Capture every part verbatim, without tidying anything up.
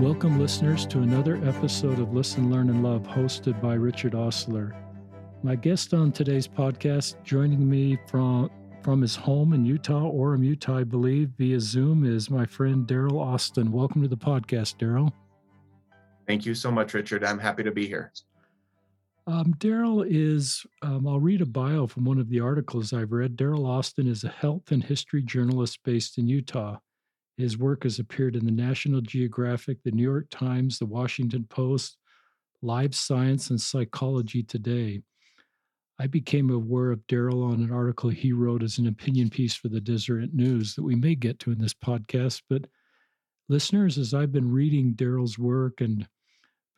Welcome, listeners, to another episode of Listen, Learn, and Love, hosted by Richard Osler. My guest on today's podcast, joining me from, from his home in Utah, Orem, Utah, I believe, via Zoom, is my friend Daryl Austin. Welcome to the podcast, Daryl. Thank you so much, Richard. I'm happy to be here. Um, Daryl is, um, I'll read a bio from one of the articles I've read. Daryl Austin is a health and history journalist based in Utah. His work has appeared in the National Geographic, the New York Times, the Washington Post, Live Science, and Psychology Today. I became aware of Daryl on an article he wrote as an opinion piece for the Deseret News that we may get to in this podcast. But listeners, as I've been reading Daryl's work and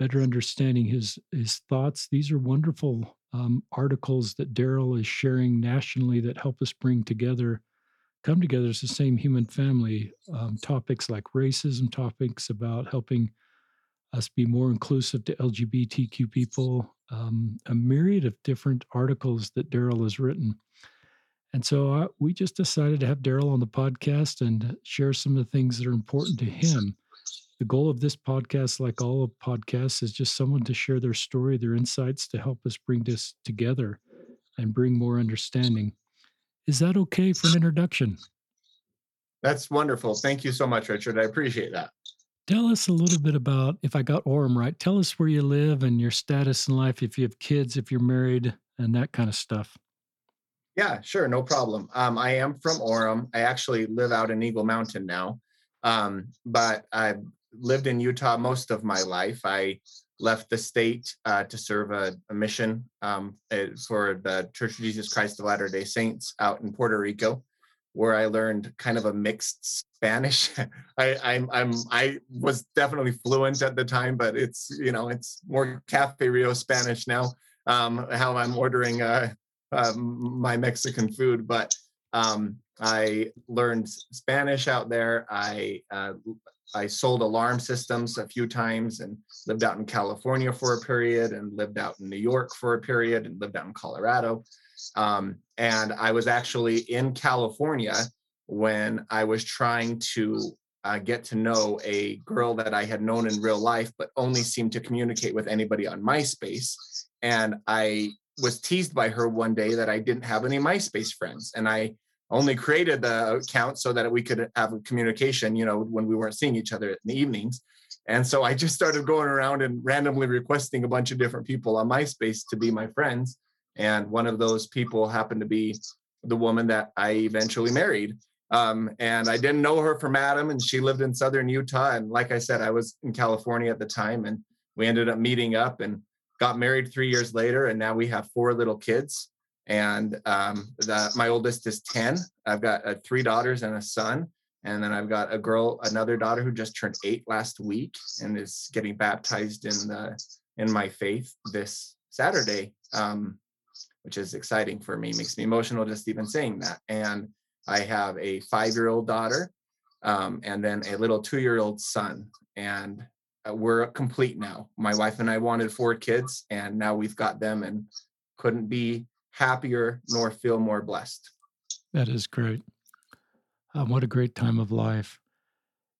better understanding his, his thoughts, these are wonderful um, articles that Daryl is sharing nationally that help us bring together come together as the same human family, um, topics like racism, topics about helping us be more inclusive to L G B T Q people, um, a myriad of different articles that Daryl has written. And so uh, we just decided to have Daryl on the podcast and share some of the things that are important to him. The goal of this podcast, like all of podcasts, is just someone to share their story, their insights to help us bring this together and bring more understanding. Is that okay for an introduction? That's wonderful. Thank you so much, Richard. I appreciate that. Tell us a little bit about, if I got Orem right, tell us where you live and your status in life, if you have kids, if you're married, and that kind of stuff. Yeah, sure. No problem. Um, I am from Orem. I actually live out in Eagle Mountain now, um, but I've lived in Utah most of my life. I left the state uh, to serve a, a mission um, for the Church of Jesus Christ of Latter-day Saints out in Puerto Rico, where I learned kind of a mixed Spanish. I, I'm, I'm, I was definitely fluent at the time, but it's, you know, it's more Cafe Rio Spanish now, um, how I'm ordering uh, uh, my Mexican food. But um, I learned Spanish out there. I uh, I sold alarm systems a few times and lived out in California for a period and lived out in New York for a period and lived out in Colorado. Um, and I was actually in California when I was trying to uh, get to know a girl that I had known in real life, but only seemed to communicate with anybody on MySpace. And I was teased by her one day that I didn't have any MySpace friends. And I only created the account so that we could have a communication, you know, when we weren't seeing each other in the evenings. And so I just started going around and randomly requesting a bunch of different people on MySpace to be my friends. And one of those people happened to be the woman that I eventually married. Um, and I didn't know her from Adam, and she lived in Southern Utah. And like I said, I was in California at the time, and we ended up meeting up and got married three years later. And now we have four little kids. And um, the, my oldest is ten. I've got uh, three daughters and a son. And then I've got a girl, another daughter who just turned eight last week and is getting baptized in the, in my faith this Saturday, um, which is exciting for me. Makes me emotional just even saying that. And I have a five-year-old daughter um, and then a little two-year-old son. And uh, we're complete now. My wife and I wanted four kids, and now we've got them, and couldn't be happier nor feel more blessed. That is great. Um, what a great time of life.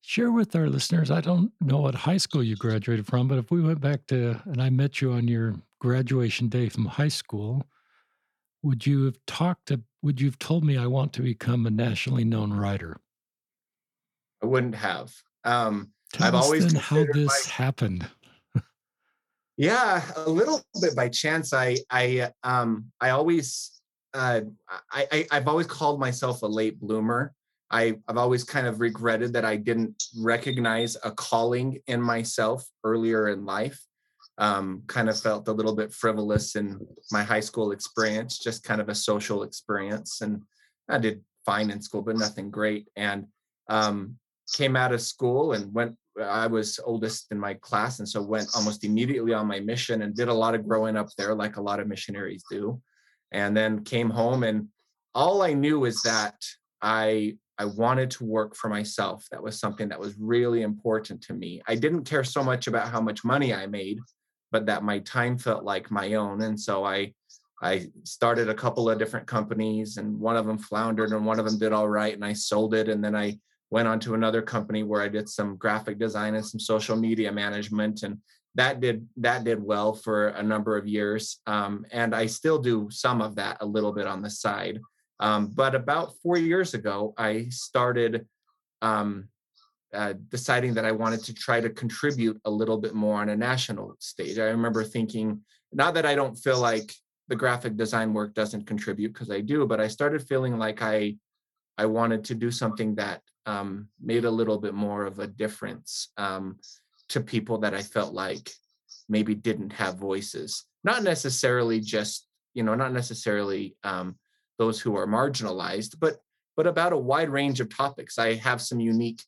Share with our listeners, I don't know what high school you graduated from, but if we went back to, and I met you on your graduation day from high school, would you have talked, to, would you have told me I want to become a nationally known writer? I wouldn't have. Um, I've always how this my... happened. Yeah, a little bit by chance. I I um I always uh I, I I've always called myself a late bloomer. I I've always kind of regretted that I didn't recognize a calling in myself earlier in life. Um, kind of felt a little bit frivolous in my high school experience, just kind of a social experience, and I did fine in school, but nothing great. And um, came out of school and went. I was oldest in my class, and so went almost immediately on my mission and did a lot of growing up there like a lot of missionaries do. And then came home, and all I knew is that I I wanted to work for myself. That was something that was really important to me. I didn't care so much about how much money I made, but that my time felt like my own. And so I I started a couple of different companies, and one of them floundered and one of them did all right, and I sold it, and then I went on to another company where I did some graphic design and some social media management. And that did that did well for a number of years. Um, and I still do some of that a little bit on the side. Um, but about four years ago, I started um, uh, deciding that I wanted to try to contribute a little bit more on a national stage. I remember thinking, not that I don't feel like the graphic design work doesn't contribute, because I do, but I started feeling like I I wanted to do something that um, made a little bit more of a difference um, to people that I felt like maybe didn't have voices. Not necessarily just, you know, not necessarily um, those who are marginalized, but but about a wide range of topics. I have some unique,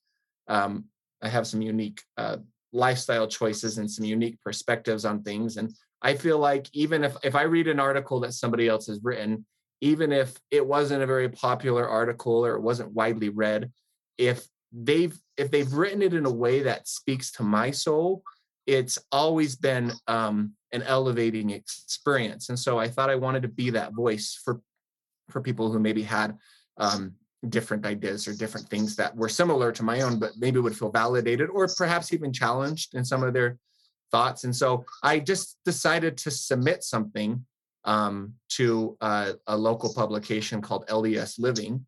um, I have some unique uh, lifestyle choices and some unique perspectives on things. And I feel like even if, if I read an article that somebody else has written, even if it wasn't a very popular article or it wasn't widely read, if they've if they've written it in a way that speaks to my soul, it's always been um, an elevating experience. And so I thought I wanted to be that voice for for people who maybe had um, different ideas or different things that were similar to my own, but maybe would feel validated or perhaps even challenged in some of their thoughts. And so I just decided to submit something um, to uh, a local publication called L D S Living.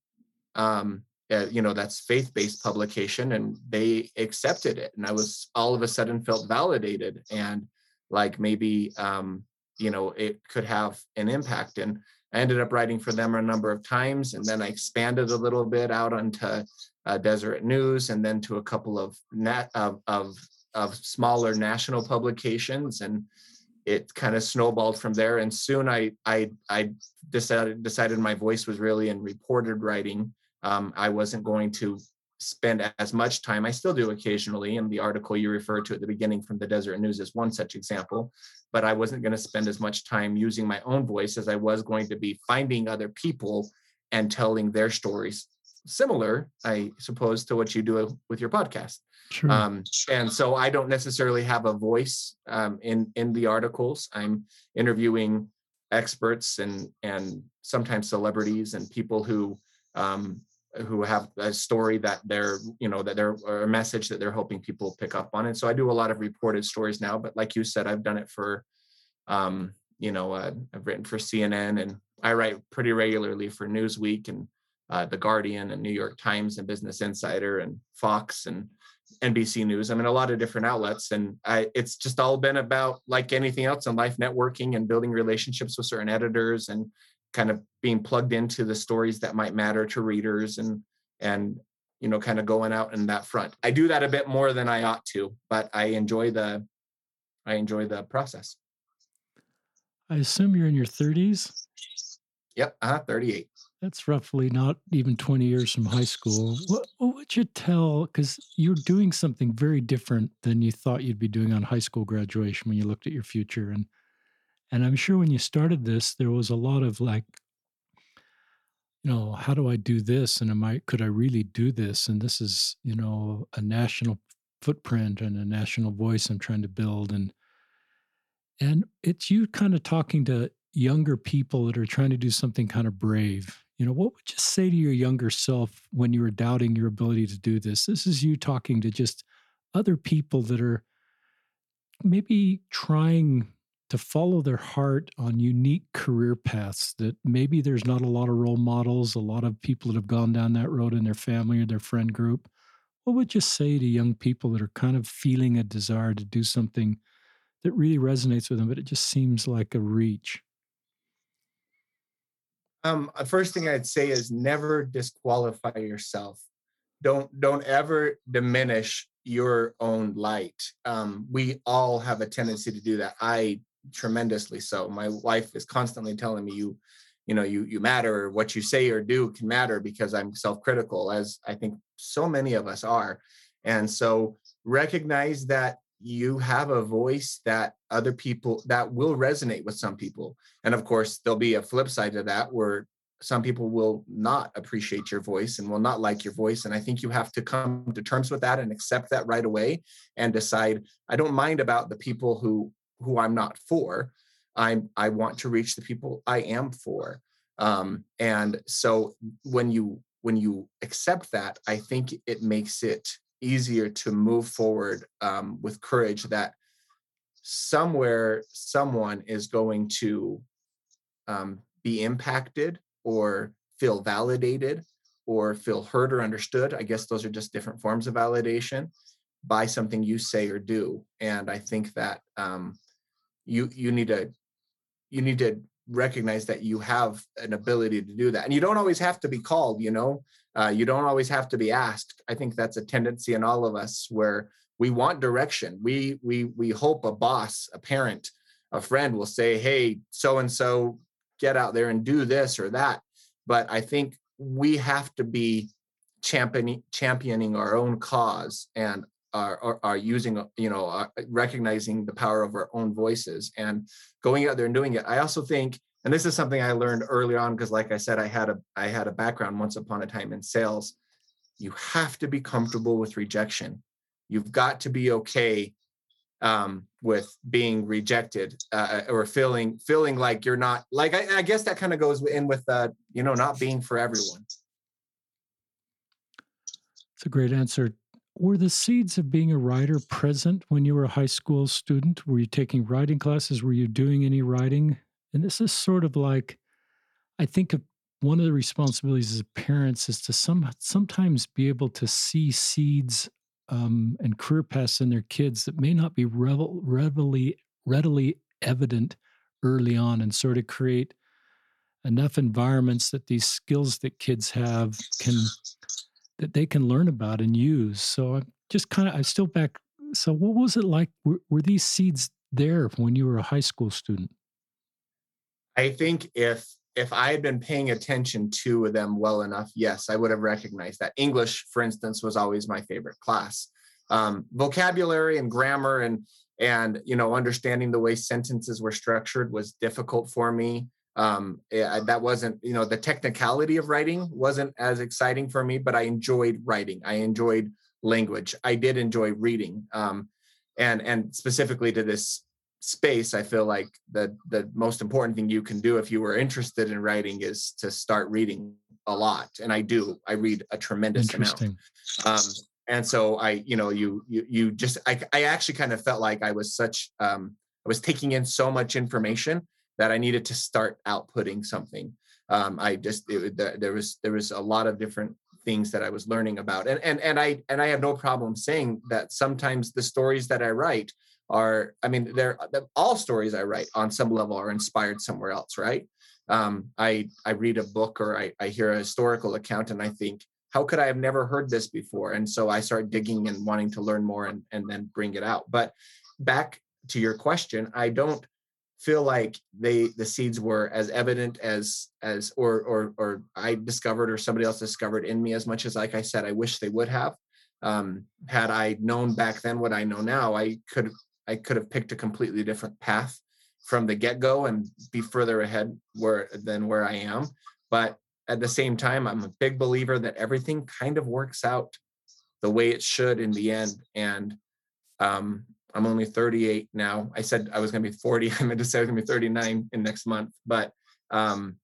Um, uh, you know, that's faith-based publication, and they accepted it. And I was all of a sudden felt validated and like maybe, um, you know, it could have an impact. And I ended up writing for them a number of times. And then I expanded a little bit out onto uh, Deseret News and then to a couple of nat- of, of, of smaller national publications. And it kind of snowballed from there. And soon I I, I decided, decided my voice was really in reported writing. Um, I wasn't going to spend as much time. I still do occasionally, and the article you referred to at the beginning from the Deseret News is one such example, but I wasn't going to spend as much time using my own voice as I was going to be finding other people and telling their stories, similar, I suppose, to what you do with your podcast. Sure. Um, and so I don't necessarily have a voice um, in, in the articles. I'm interviewing experts and, and sometimes celebrities and people who, um, who have a story that they're, you know, that they're or a message that they're hoping people pick up on. And so I do a lot of reported stories now, but like you said, I've done it for, um, you know, uh, I've written for C N N, and I write pretty regularly for Newsweek and uh, The Guardian and New York Times and Business Insider and Fox and N B C News. I mean, a lot of different outlets, and I, it's just all been about, like anything else in life, networking and building relationships with certain editors and kind of being plugged into the stories that might matter to readers and, and, you know, kind of going out in that front. I do that a bit more than I ought to, but I enjoy the, I enjoy the process. I assume you're in your thirties. Yep. Uh, thirty-eight. That's roughly not even twenty years from high school. What, what would you tell, because you're doing something very different than you thought you'd be doing on high school graduation when you looked at your future. And and I'm sure when you started this, there was a lot of like, you know, how do I do this? And am I, could I really do this? And this is, you know, a national footprint and a national voice I'm trying to build. And and it's you kind of talking to younger people that are trying to do something kind of brave. You know, what would you say to your younger self when you were doubting your ability to do this? This is you talking to just other people that are maybe trying to follow their heart on unique career paths that maybe there's not a lot of role models, a lot of people that have gone down that road in their family or their friend group. What would you say to young people that are kind of feeling a desire to do something that really resonates with them, but it just seems like a reach? Um, the first thing I'd say is never disqualify yourself. Don't don't ever diminish your own light. Um, we all have a tendency to do that. I tremendously so. My wife is constantly telling me, you, you know, you you matter. What you say or do can matter, because I'm self-critical, as I think so many of us are. And so recognize that you have a voice that other people, that will resonate with some people. And of course, there'll be a flip side to that where some people will not appreciate your voice and will not like your voice. And I think you have to come to terms with that and accept that right away and decide, I don't mind about the people who, who I'm not for. I'm, I want to reach the people I am for. Um, and so when you when you accept that, I think it makes it easier to move forward um, with courage that somewhere someone is going to um, be impacted or feel validated or feel heard or understood. I guess those are just different forms of validation by something you say or do. And I think that um, you you need to you need to recognize that you have an ability to do that. And you don't always have to be called, you know, uh, you don't always have to be asked. I think that's a tendency in all of us where we want direction. We, we, we hope a boss, a parent, a friend will say, hey, so-and-so, get out there and do this or that. But I think we have to be championing, championing our own cause and Are, are, are using, you know, uh, recognizing the power of our own voices and going out there and doing it. I also think, and this is something I learned early on, because like I said, I had a, I had a background once upon a time in sales. You have to be comfortable with rejection. You've got to be okay um, with being rejected uh, or feeling, feeling like you're not like, I, I guess that kind of goes in with, uh, you know, not being for everyone. It's a great answer. Were the seeds of being a writer present when you were a high school student? Were you taking writing classes? Were you doing any writing? And this is sort of like, I think of one of the responsibilities as parents is to some, sometimes be able to see seeds um, and career paths in their kids that may not be revel, readily, readily evident early on, and sort of create enough environments that these skills that kids have can... that they can learn about and use. So I'm just kind of, I'm still back. So what was it like? Were, were these seeds there when you were a high school student? I think if, if I had been paying attention to them well enough, yes, I would have recognized that. English, for instance, was always my favorite class. Um, vocabulary and grammar and, and, you know, understanding the way sentences were structured was difficult for me. Um, yeah, that wasn't, you know, the technicality of writing wasn't as exciting for me, but I enjoyed writing. I enjoyed language. I did enjoy reading. Um, and, and specifically to this space, I feel like the, the most important thing you can do if you were interested in writing is to start reading a lot. And I do, I read a tremendous amount. Um, and so I, you know, you, you, you just, I, I actually kind of felt like I was such, um, I was taking in so much information that I needed to start outputting something. Um, I just it, there was there was a lot of different things that I was learning about, and and and I and I have no problem saying that sometimes the stories that I write are, I mean, they're all stories I write on some level are inspired somewhere else, right? Um, I I read a book or I I hear a historical account and I think, how could I have never heard this before? And so I start digging and wanting to learn more and and then bring it out. But back to your question, I don't feel like they the seeds were as evident as as or or or I discovered or somebody else discovered in me as much as, like I said, I wish they would have. Um, had I known back then what I know now, I could I could have picked a completely different path from the get-go and be further ahead where than where I am. But at the same time, I'm a big believer that everything kind of works out the way it should in the end. And um I'm only thirty-eight now. I said I was going to be forty. I meant to say I was going to be thirty-nine in next month. But, um,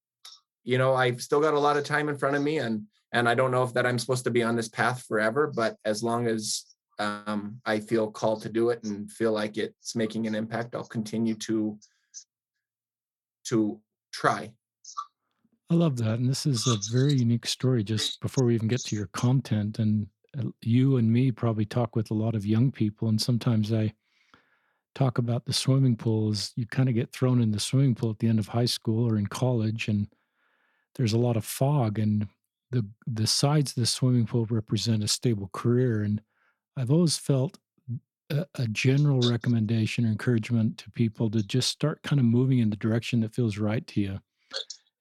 you know, I've still got a lot of time in front of me. And and I don't know if that I'm supposed to be on this path forever. But as long as um, I feel called to do it and feel like it's making an impact, I'll continue to to try. I love that. And this is a very unique story just before we even get to your content. And you and me probably talk with a lot of young people, and sometimes I talk about the swimming pools. You kind of get thrown in the swimming pool at the end of high school or in college, and there's a lot of fog, and the the sides of the swimming pool represent a stable career. And I've always felt a, a general recommendation or encouragement to people to just start kind of moving in the direction that feels right to you.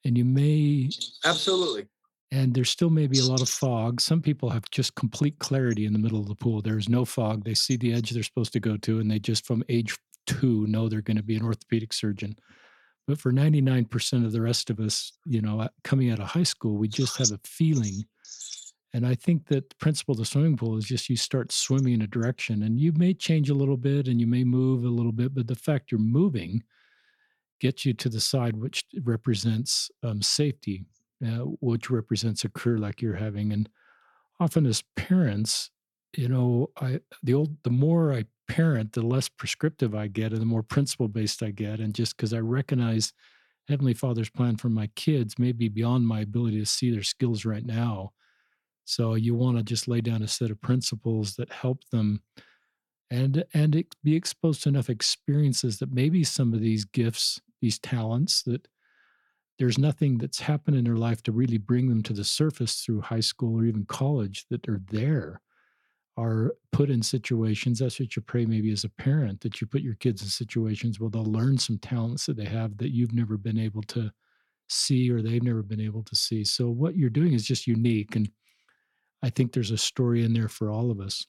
And you may... Absolutely. And there still may be a lot of fog. Some people have just complete clarity in the middle of the pool. There is no fog. They see the edge they're supposed to go to, and they just from age two know they're going to be an orthopedic surgeon. But for ninety-nine percent of the rest of us, you know, coming out of high school, we just have a feeling. And I think that the principle of the swimming pool is just you start swimming in a direction, and you may change a little bit and you may move a little bit, but the fact you're moving gets you to the side, which represents um, safety. uh, which represents a career like you're having. And often as parents, you know, I the old the more I parent, the less prescriptive I get and the more principle-based I get. And just because I recognize Heavenly Father's plan for my kids may be beyond my ability to see their skills right now. So you want to just lay down a set of principles that help them and and it, be exposed to enough experiences that maybe some of these gifts, these talents, that there's nothing that's happened in their life to really bring them to the surface through high school or even college, that are there, are put in situations. That's what you pray maybe as a parent, that you put your kids in situations where they'll learn some talents that they have that you've never been able to see or they've never been able to see. So what you're doing is just unique, and I think there's a story in there for all of us.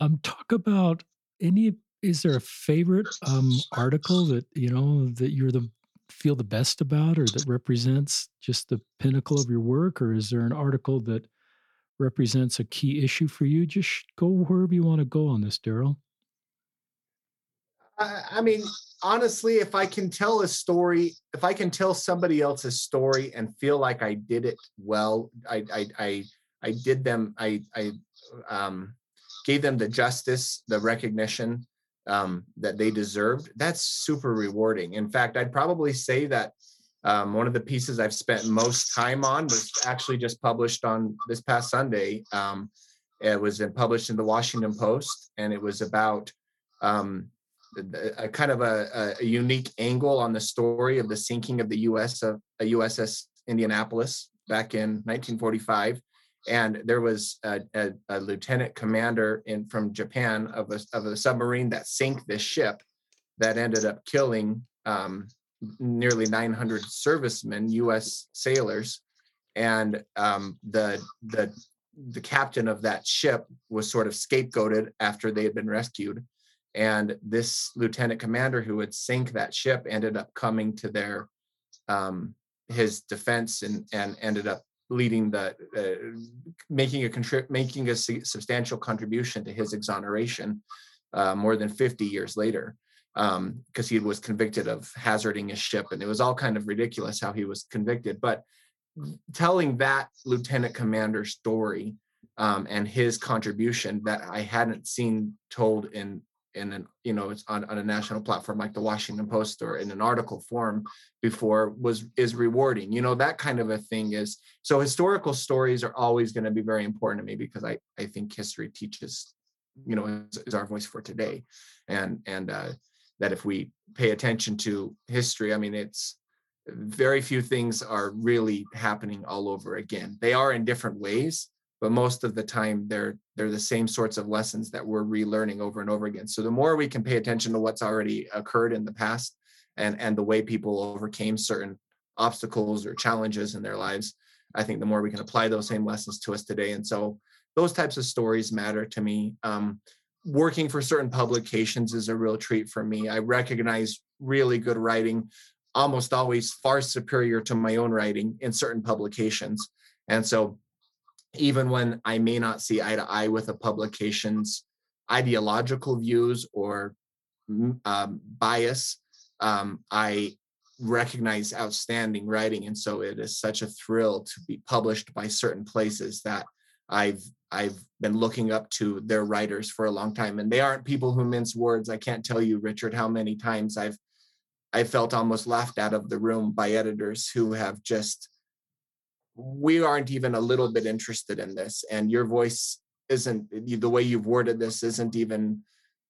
Um, talk about any, is there a favorite um, article that, you know, that you're the, feel the best about, or that represents just the pinnacle of your work? Or is there an article that represents a key issue for you? Just go wherever you want to go on this, Daryl. I, I mean, honestly, if I can tell a story, if I can tell somebody else's story and feel like I did it well, I, I, I, I did them, I, I, um, gave them the justice, the recognition um, that they deserved, that's super rewarding. In fact, I'd probably say that um, one of the pieces I've spent most time on was actually just published on this past Sunday. Um, it was in, published in the Washington Post, and it was about um, a, a kind of a, a unique angle on the story of the sinking of the U S of a U S S Indianapolis back in nineteen forty-five. And there was a, a, a lieutenant commander in from Japan of a, of a submarine that sank this ship that ended up killing um, nearly nine hundred servicemen, U S sailors. And um, the, the, the captain of that ship was sort of scapegoated after they had been rescued. And this lieutenant commander who had sank that ship ended up coming to their um, his defense and, and ended up leading the, uh, making a contri- making a substantial contribution to his exoneration uh, more than fifty years later, um, because he was convicted of hazarding his ship. And it was all kind of ridiculous how he was convicted. But telling that lieutenant commander's story um, and his contribution that I hadn't seen told in in an, you know, it's on, on a national platform like the Washington Post or in an article form before was, is rewarding, you know, that kind of a thing is, so historical stories are always going to be very important to me, because I, I think history teaches, you know, is, is our voice for today. And, and uh, that if we pay attention to history, I mean, it's very few things are really happening all over again. They are in different ways, but most of the time they're they're the same sorts of lessons that we're relearning over and over again. So the more we can pay attention to what's already occurred in the past and, and the way people overcame certain obstacles or challenges in their lives, I think the more we can apply those same lessons to us today. And so those types of stories matter to me. Um, working for certain publications is a real treat for me. I recognize really good writing, almost always far superior to my own writing in certain publications. And so even when I may not see eye to eye with a publication's ideological views or um, bias, um, I recognize outstanding writing. And so it is such a thrill to be published by certain places that I've I've been looking up to their writers for a long time. And they aren't people who mince words. I can't tell you, Richard, how many times I've I felt almost laughed out of the room by editors who have just, we aren't even a little bit interested in this, and your voice isn't, the way you've worded this isn't even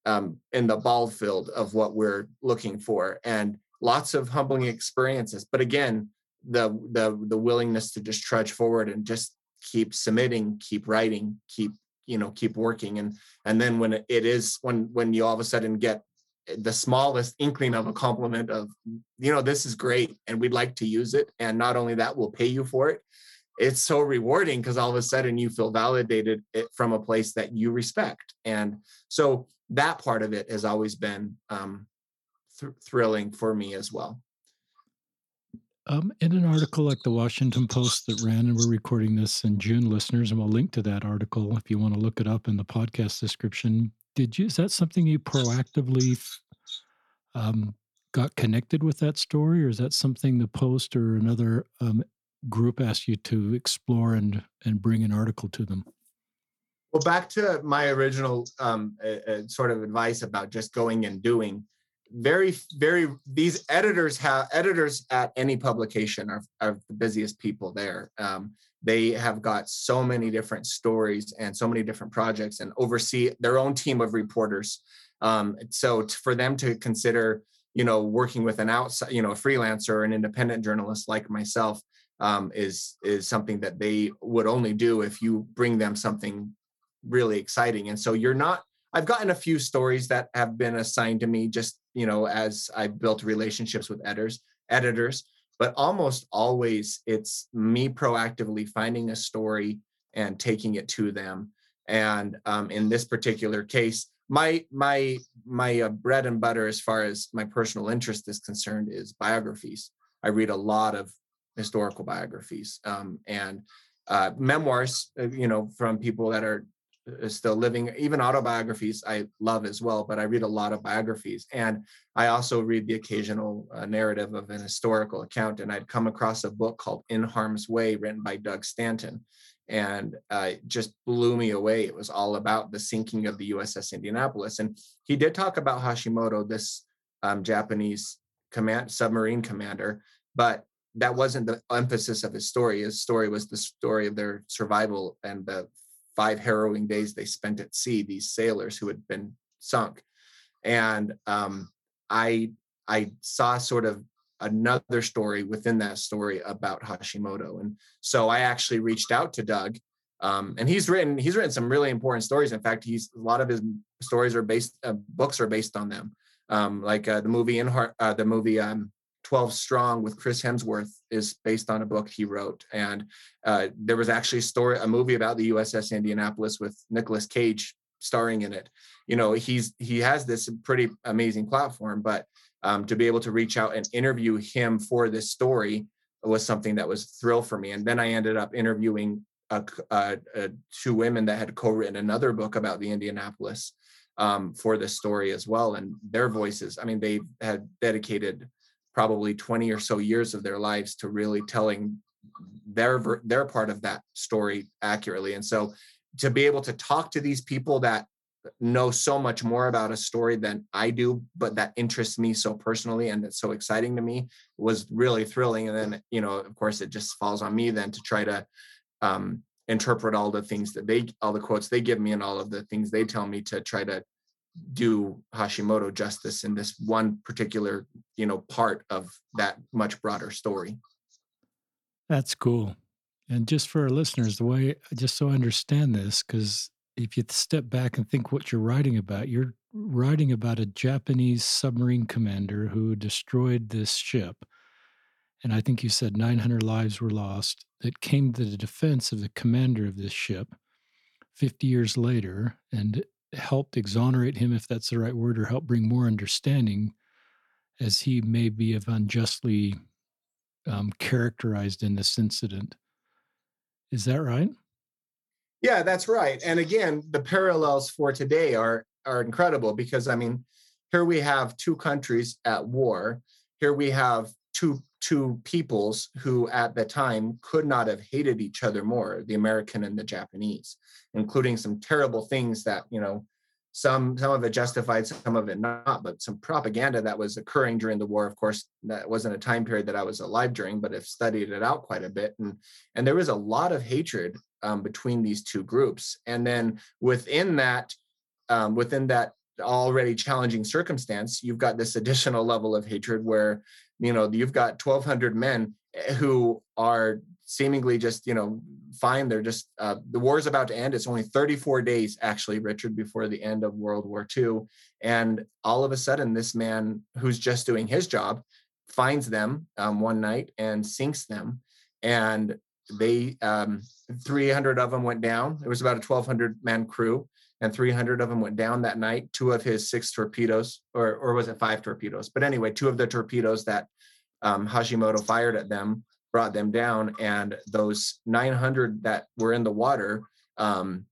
um, in the ball field of what we're looking for. And lots of humbling experiences. But again, the the the willingness to just trudge forward and just keep submitting, keep writing, keep, you know, keep working. And and then when it is, when when you all of a sudden get the smallest inkling of a compliment of, you know, this is great and we'd like to use it. And not only that, we'll pay you for it. It's so rewarding because all of a sudden you feel validated from a place that you respect. And so that part of it has always been um, th- thrilling for me as well. Um, in an article like the Washington Post that ran, and we're recording this in June, listeners, and we'll link to that article if you want to look it up in the podcast description. Did you, is that something you proactively um, got connected with that story, or is that something the Post or another um, group asked you to explore and and bring an article to them? Well, back to my original um, uh, sort of advice about just going and doing. Very, very. These editors have editors at any publication are, are the busiest people there. Um, they have got so many different stories and so many different projects, and oversee their own team of reporters. Um, so t- for them to consider, you know, working with an outside, you know, a freelancer or an independent journalist like myself um, is is something that they would only do if you bring them something really exciting. And so you're not. I've gotten a few stories that have been assigned to me just, you know, as I built relationships with editors, editors, but almost always it's me proactively finding a story and taking it to them. And um, in this particular case, my my my uh, bread and butter, as far as my personal interest is concerned, is biographies. I read a lot of historical biographies um, and uh, memoirs, you know, from people that are still living. Even autobiographies I love as well, but I read a lot of biographies. And I also read the occasional uh, narrative of an historical account. And I'd come across a book called In Harm's Way, written by Doug Stanton. And uh, it just blew me away. It was all about the sinking of the U S S Indianapolis. And he did talk about Hashimoto, this um, Japanese command submarine commander, but that wasn't the emphasis of his story. His story was the story of their survival and the five harrowing days they spent at sea, these sailors who had been sunk. And um, I I saw sort of another story within that story about Hashimoto. And so I actually reached out to Doug um, and he's written, he's written some really important stories. In fact, he's a lot of his stories are based, uh, books are based on them. Um, like uh, the movie, in Har- uh, the movie um, twelve Strong with Chris Hemsworth is based on a book he wrote. And uh, there was actually a story, a movie about the U S S Indianapolis with Nicolas Cage starring in it. You know, he's he has this pretty amazing platform, but um, to be able to reach out and interview him for this story was something that was a thrill for me. And then I ended up interviewing a, a, a two women that had co-written another book about the Indianapolis um, for this story as well. And their voices, I mean, they had dedicated probably twenty or so years of their lives to really telling their their part of that story accurately. And so to be able to talk to these people that know so much more about a story than I do, but that interests me so personally and it's so exciting to me, was really thrilling. And then, you know, of course, it just falls on me then to try to um, interpret all the things that they, all the quotes they give me and all of the things they tell me to try to do Hashimoto justice in this one particular, you know, part of that much broader story. That's cool. And just for our listeners, the way, just so I understand this, because if you step back and think what you're writing about, you're writing about a Japanese submarine commander who destroyed this ship. And I think you said nine hundred lives were lost, that came to the defense of the commander of this ship fifty years later, and helped exonerate him, if that's the right word, or help bring more understanding, as he may be have unjustly um, characterized in this incident. Is that right? Yeah, that's right. And again, the parallels for today are are incredible because, I mean, here we have two countries at war. Here we have two two peoples who at the time could not have hated each other more, the American and the Japanese, including some terrible things that, you know, some some of it justified, some of it not, but some propaganda that was occurring during the war. Of course, that wasn't a time period that I was alive during, but I've studied it out quite a bit. And, and there was a lot of hatred um, between these two groups. And then within that, um, within that already challenging circumstance, you've got this additional level of hatred where, you know, you've got twelve hundred men who are seemingly just, you know, fine. They're just, uh, the war is about to end. It's only thirty-four days, actually, Richard, before the end of World War Two. And all of a sudden, this man who's just doing his job finds them um, one night and sinks them. And they, um, three hundred of them went down. It was about a twelve hundred man crew. And three hundred of them went down that night. Two of his six torpedoes, or or was it five torpedoes? But anyway, two of the torpedoes that um, Hashimoto fired at them brought them down. And those nine hundred that were in the water um,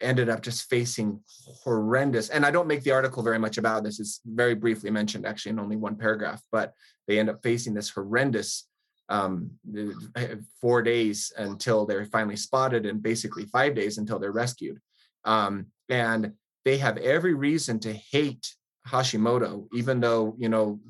ended up just facing horrendous, and I don't make the article very much about this. It's very briefly mentioned, actually, in only one paragraph, but they end up facing this horrendous um, four days until they're finally spotted, and basically five days until they're rescued. Um, and they have every reason to hate Hashimoto, even though, you know,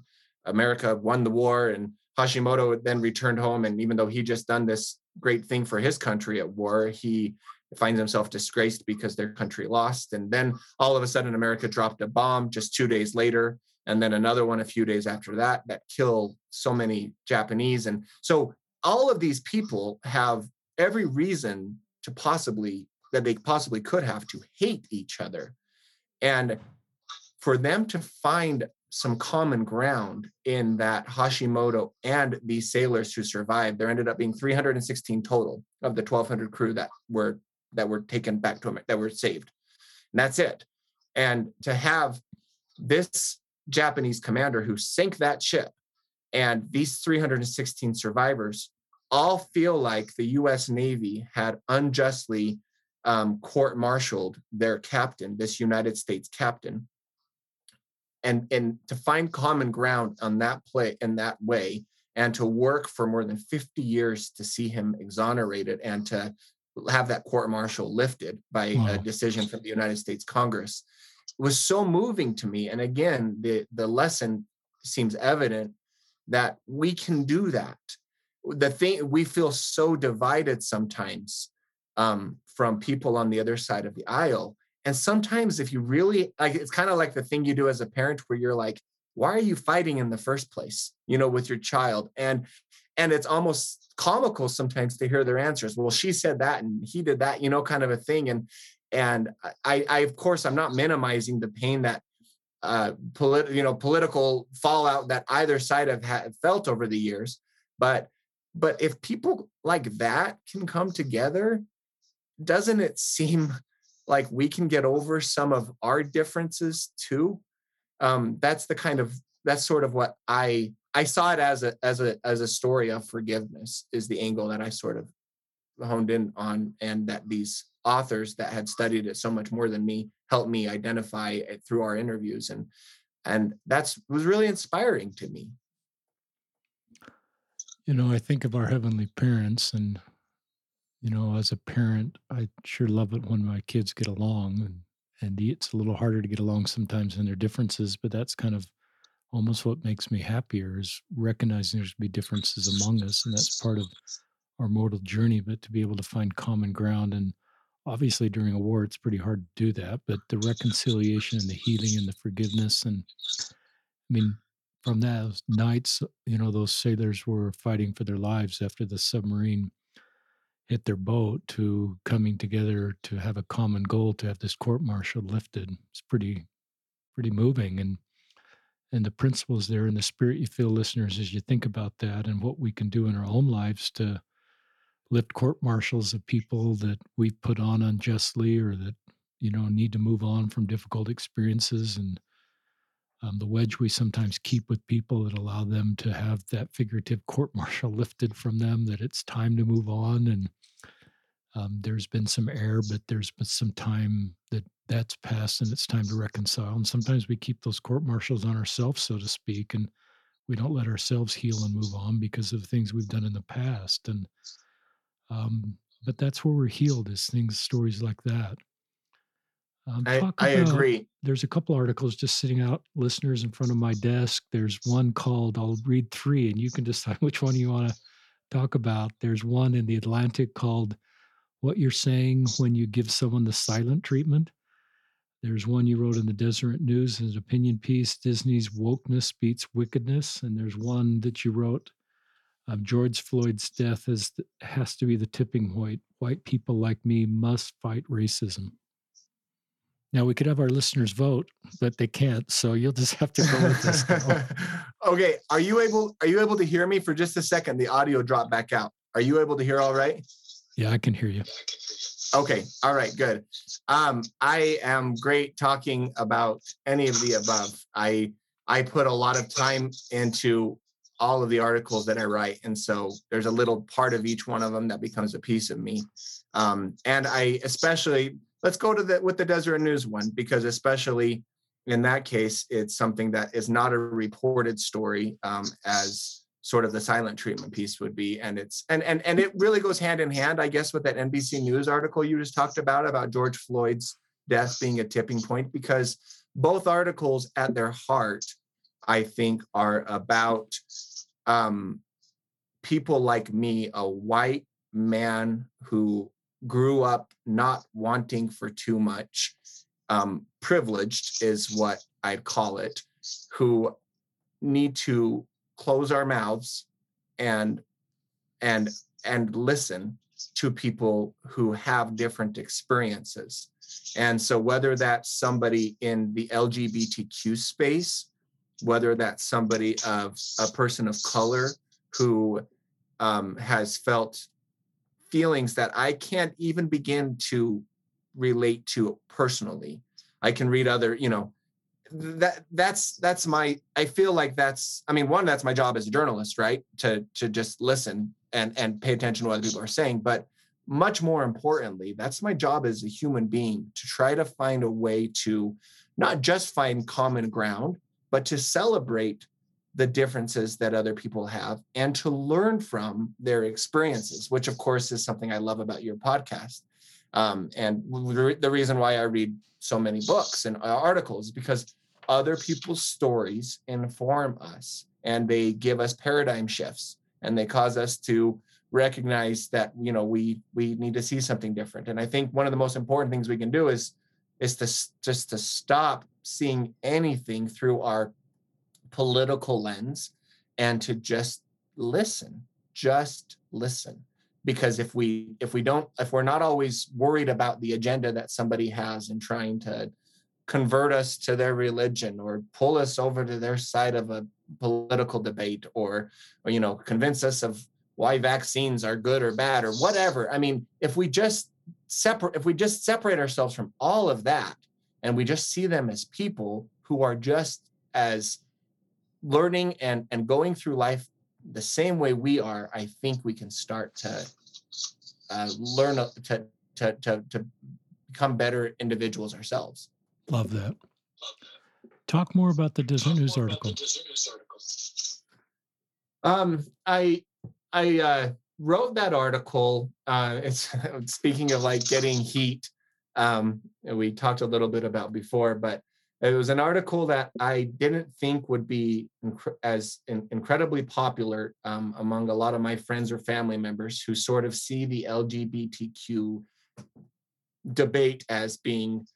America won the war and Hashimoto then returned home. And even though he just done this great thing for his country at war, he finds himself disgraced because their country lost. And then all of a sudden, America dropped a bomb just two days later. And then another one a few days after that, that killed so many Japanese. And so all of these people have every reason to possibly, that they possibly could have, to hate each other. And for them to find some common ground in that Hashimoto and these sailors who survived, there ended up being three hundred sixteen total of the twelve hundred crew that were that were taken back to America, that were saved. And that's it. And to have this Japanese commander who sank that ship and these three hundred sixteen survivors all feel like the U S Navy had unjustly um, court-martialed their captain, this United States captain. And, and to find common ground on that play in that way, and to work for more than fifty years to see him exonerated and to have that court-martial lifted by wow. a decision from the United States Congress, it was so moving to me. And again, the, the lesson seems evident that we can do that. The thing, we feel so divided sometimes um, from people on the other side of the aisle. And sometimes if you really, like, it's kind of like the thing you do as a parent where you're like, why are you fighting in the first place, you know, with your child? And, and it's almost comical sometimes to hear their answers. Well, she said that, and he did that, you know, kind of a thing. And, and I, I, of course, I'm not minimizing the pain that, uh, polit- you know, political fallout that either side have ha- felt over the years. But, but if people like that can come together, doesn't it seem like we can get over some of our differences too? Um, that's the kind of, that's sort of what I, I saw it as a, as a, as a story of forgiveness, is the angle that I sort of honed in on. And that these authors that had studied it so much more than me helped me identify it through our interviews. And, and that's was really inspiring to me. You know, I think of our heavenly parents, and, you know, as a parent, I sure love it when my kids get along, and, and it's a little harder to get along sometimes in their differences, but that's kind of almost what makes me happier, is recognizing there's going to be differences among us, and that's part of our mortal journey, but to be able to find common ground. And obviously during a war, it's pretty hard to do that, but the reconciliation and the healing and the forgiveness. And I mean, from those nights, you know, those sailors were fighting for their lives after the submarine hit their boat, to coming together to have a common goal, to have this court-martial lifted. It's pretty, pretty moving. And and the principles there, and the spirit you feel, listeners, as you think about that, and what we can do in our own lives to lift court-martials of people that we put on unjustly, or that, you know, need to move on from difficult experiences, and um, the wedge we sometimes keep with people that allow them to have that figurative court-martial lifted from them, that it's time to move on. And um, there's been some error, but there's been some time that that's passed, and it's time to reconcile. And sometimes we keep those court-martials on ourselves, so to speak, and we don't let ourselves heal and move on because of things we've done in the past. And um, but that's where we're healed, is things, stories like that. Um, I, I about, agree. There's a couple articles just sitting out, listeners, in front of my desk. There's one called, I'll read three, and you can decide which one you want to talk about. There's one in the Atlantic called What You're Saying When You Give Someone the Silent Treatment. There's one you wrote in the Deseret News, an opinion piece, Disney's Wokeness Beats Wickedness. And there's one that you wrote, um, George Floyd's death is, has to be the tipping point. White people like me must fight racism. Now, we could have our listeners vote, but they can't, so you'll just have to go with this now. Okay, are you able Are you able to hear me for just a second? The audio dropped back out. Are you able to hear all right? Yeah, I can hear you. Okay, all right, good. Um, I am great talking about any of the above. I I put a lot of time into all of the articles that I write, and so there's a little part of each one of them that becomes a piece of me. Um, and I especially... Let's go to the, with the Deseret News one, because especially in that case, it's something that is not a reported story, um, as sort of the silent treatment piece would be. And it's, and, and, and it really goes hand in hand, I guess, with that N B C News article you just talked about, about George Floyd's death being a tipping point, because both articles at their heart, I think, are about um, people like me, a white man who grew up not wanting for too much. Um, privileged is what I'd call it, who need to close our mouths and and and listen to people who have different experiences. And so whether that's somebody in the L G B T Q space, whether that's somebody of a person of color who um, has felt feelings that I can't even begin to relate to personally. I can read other, you know, that that's, that's my, I feel like that's, I mean, one, that's my job as a journalist, right? To, to just listen and, and pay attention to what other people are saying. But much more importantly, that's my job as a human being, to try to find a way to not just find common ground, but to celebrate the differences that other people have and to learn from their experiences, which of course is something I love about your podcast. Um, and re- the reason why I read so many books and articles is because other people's stories inform us and they give us paradigm shifts and they cause us to recognize that, you know, we, we need to see something different. And I think one of the most important things we can do is, is to just to stop seeing anything through our political lens and to just listen, just listen. Because if we if we don't if we're not always worried about the agenda that somebody has and trying to convert us to their religion or pull us over to their side of a political debate or, or you know, convince us of why vaccines are good or bad or whatever. I mean, if we just separate if we just separate ourselves from all of that and we just see them as people who are just as learning and, and going through life the same way we are, I think we can start to uh, learn to, to to to become better individuals ourselves. Love that. Love that. Talk more about the Deseret News article. Um, I I uh, wrote that article. Uh, it's speaking of like getting heat. Um, we talked a little bit about before, but it was an article that I didn't think would be inc- as in- incredibly popular um, among a lot of my friends or family members who sort of see the L G B T Q debate as being,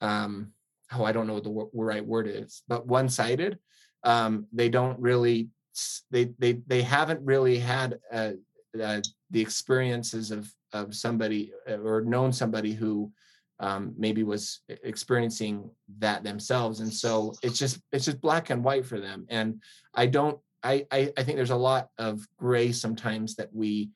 um, oh, I don't know what the w- right word is, but one-sided. Um, they don't really, they they they haven't really had uh, uh, the experiences of of somebody or known somebody who Um, maybe was experiencing that themselves. And so it's just, it's just black and white for them. And I don't, I, I, I think there's a lot of gray sometimes that we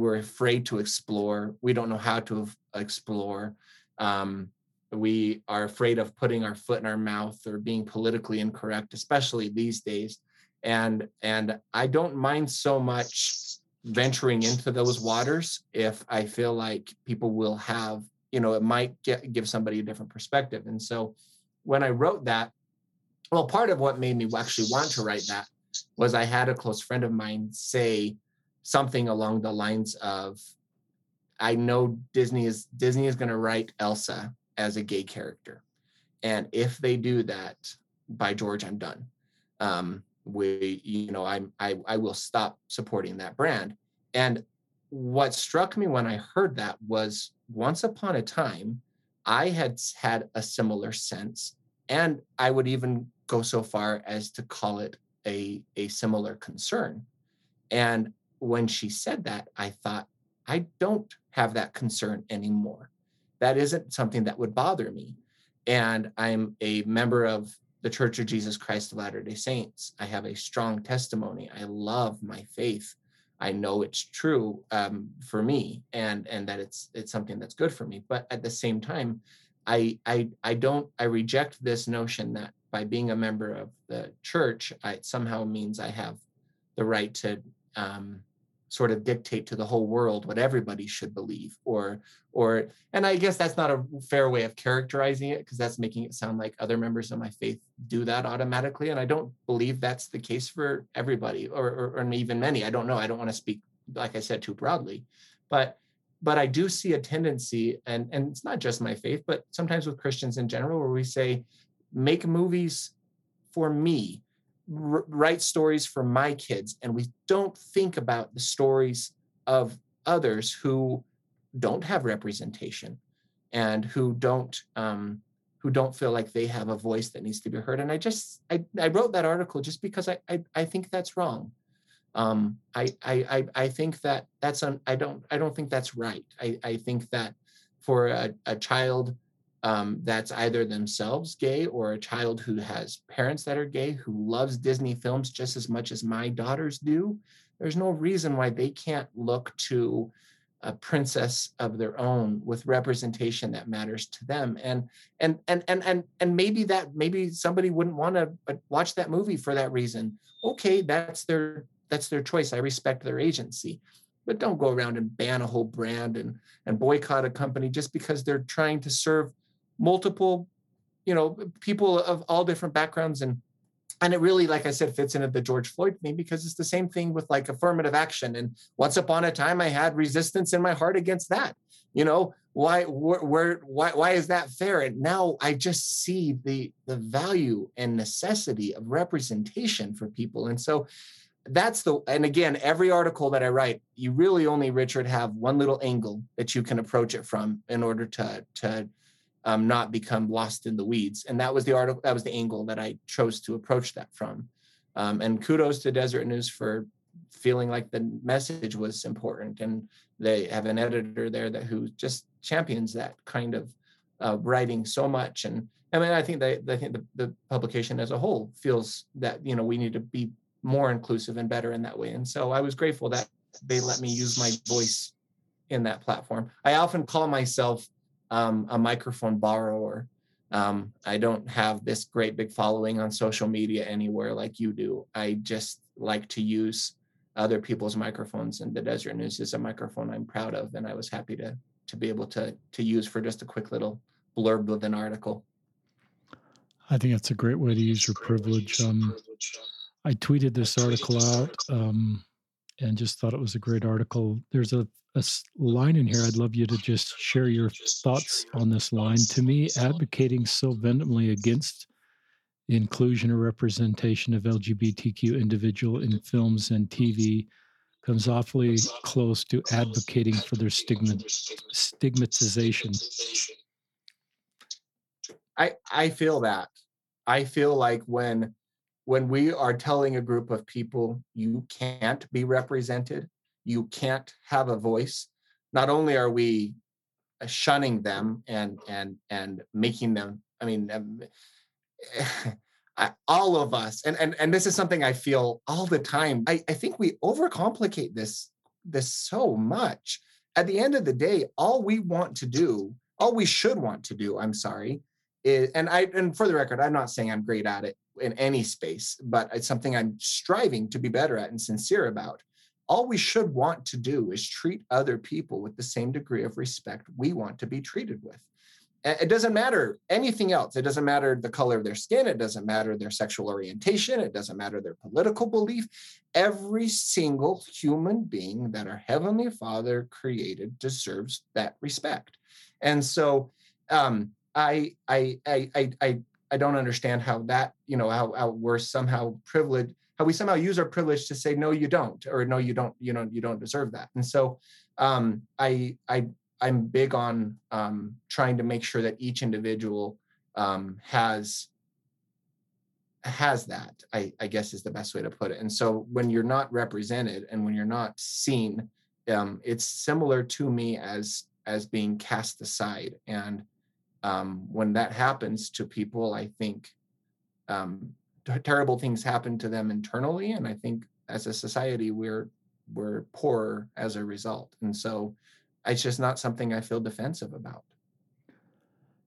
we're afraid to explore. We don't know how to explore. Um, we are afraid of putting our foot in our mouth or being politically incorrect, especially these days. And, and I don't mind so much venturing into those waters if I feel like people will have, you know, it might get, give somebody a different perspective. And so when I wrote that, well, part of what made me actually want to write that was I had a close friend of mine say something along the lines of, I know Disney is Disney is going to write Elsa as a gay character. And if they do that, by George, I'm done. Um, we, you know, I'm, I, I will stop supporting that brand. And what struck me when I heard that was, once upon a time, I had had a similar sense, and I would even go so far as to call it a, a similar concern. And when she said that, I thought, I don't have that concern anymore. That isn't something that would bother me. And I'm a member of the Church of Jesus Christ of Latter-day Saints. I have a strong testimony. I love my faith. I know it's true um, for me, and and that it's it's something that's good for me. But at the same time, I I I don't I reject this notion that by being a member of the church, I, it somehow means I have the right to um, sort of dictate to the whole world what everybody should believe, or, or, and I guess that's not a fair way of characterizing it, because that's making it sound like other members of my faith do that automatically. And I don't believe that's the case for everybody, or, or, or even many. I don't know. I don't want to speak, like I said, too broadly, but, but I do see a tendency, and, and it's not just my faith, but sometimes with Christians in general, where we say, make movies for me, write stories for my kids, and we don't think about the stories of others who don't have representation and who don't um, who don't feel like they have a voice that needs to be heard. And I just I, I wrote that article just because I I, I think that's wrong. Um, I, I I think that that's un, I don't I don't think that's right. I, I think that for a, a child. Um, that's either themselves gay or a child who has parents that are gay, who loves Disney films just as much as my daughters do, there's no reason why they can't look to a princess of their own with representation that matters to them. And and and and and and maybe that maybe somebody wouldn't want to watch that movie for that reason. Okay, that's their that's their choice. I respect their agency. But don't go around and ban a whole brand and and boycott a company just because they're trying to serve multiple, you know, people of all different backgrounds. And and it really, like I said, fits into the George Floyd thing, because it's the same thing with like affirmative action. And once upon a time, I had resistance in my heart against that. You know, why wh- where why why is that fair? And now I just see the the value and necessity of representation for people. And so that's the, and again, every article that I write, you really only, Richard, have one little angle that you can approach it from in order to to. Um, not become lost in the weeds. And that was the article, that was the angle that I chose to approach that from. Um, and kudos to Deseret News for feeling like the message was important. And they have an editor there that who just champions that kind of uh, writing so much. And I mean, I think they, I think the, the publication as a whole feels that, you know, we need to be more inclusive and better in that way. And so I was grateful that they let me use my voice in that platform. I often call myself Um, a microphone borrower. Um, I don't have this great big following on social media anywhere like you do. I just like to use other people's microphones, and the Deseret News is a microphone I'm proud of, and I was happy to to be able to to use for just a quick little blurb with an article. I think that's a great way to use your privilege. Um, I tweeted this article out um, and just thought it was a great article. There's a A line in here. I'd love you to just share your thoughts on this line. To me, advocating so vehemently against inclusion or representation of L G B T Q individual in films and T V comes awfully close to advocating for their stigma, stigmatization. I I feel that. I feel like when when we are telling a group of people you can't be represented, you can't have a voice, not only are we shunning them and and and making them, I mean, um, I, all of us, and, and and this is something I feel all the time. I, I think we overcomplicate this, this so much. At the end of the day, all we want to do, all we should want to do, I'm sorry, is, and I and for the record, I'm not saying I'm great at it in any space, but it's something I'm striving to be better at and sincere about. All we should want to do is treat other people with the same degree of respect we want to be treated with. It doesn't matter anything else. It doesn't matter the color of their skin. It doesn't matter their sexual orientation. It doesn't matter their political belief. Every single human being that our Heavenly Father created deserves that respect. And so um, I, I, I, I, I don't understand how that, you know, how, how we're somehow privileged, how we somehow use our privilege to say, no, you don't, or no, you don't, you know, you don't deserve that. And so um, I, I, I'm big on um, trying to make sure that each individual um, has, has that, I, I guess is the best way to put it. And so when you're not represented and when you're not seen, um, it's similar to me as, as being cast aside. And um, when that happens to people, I think, um, terrible things happen to them internally, and I think as a society we're we're poorer as a result. And so it's just not something I feel defensive about.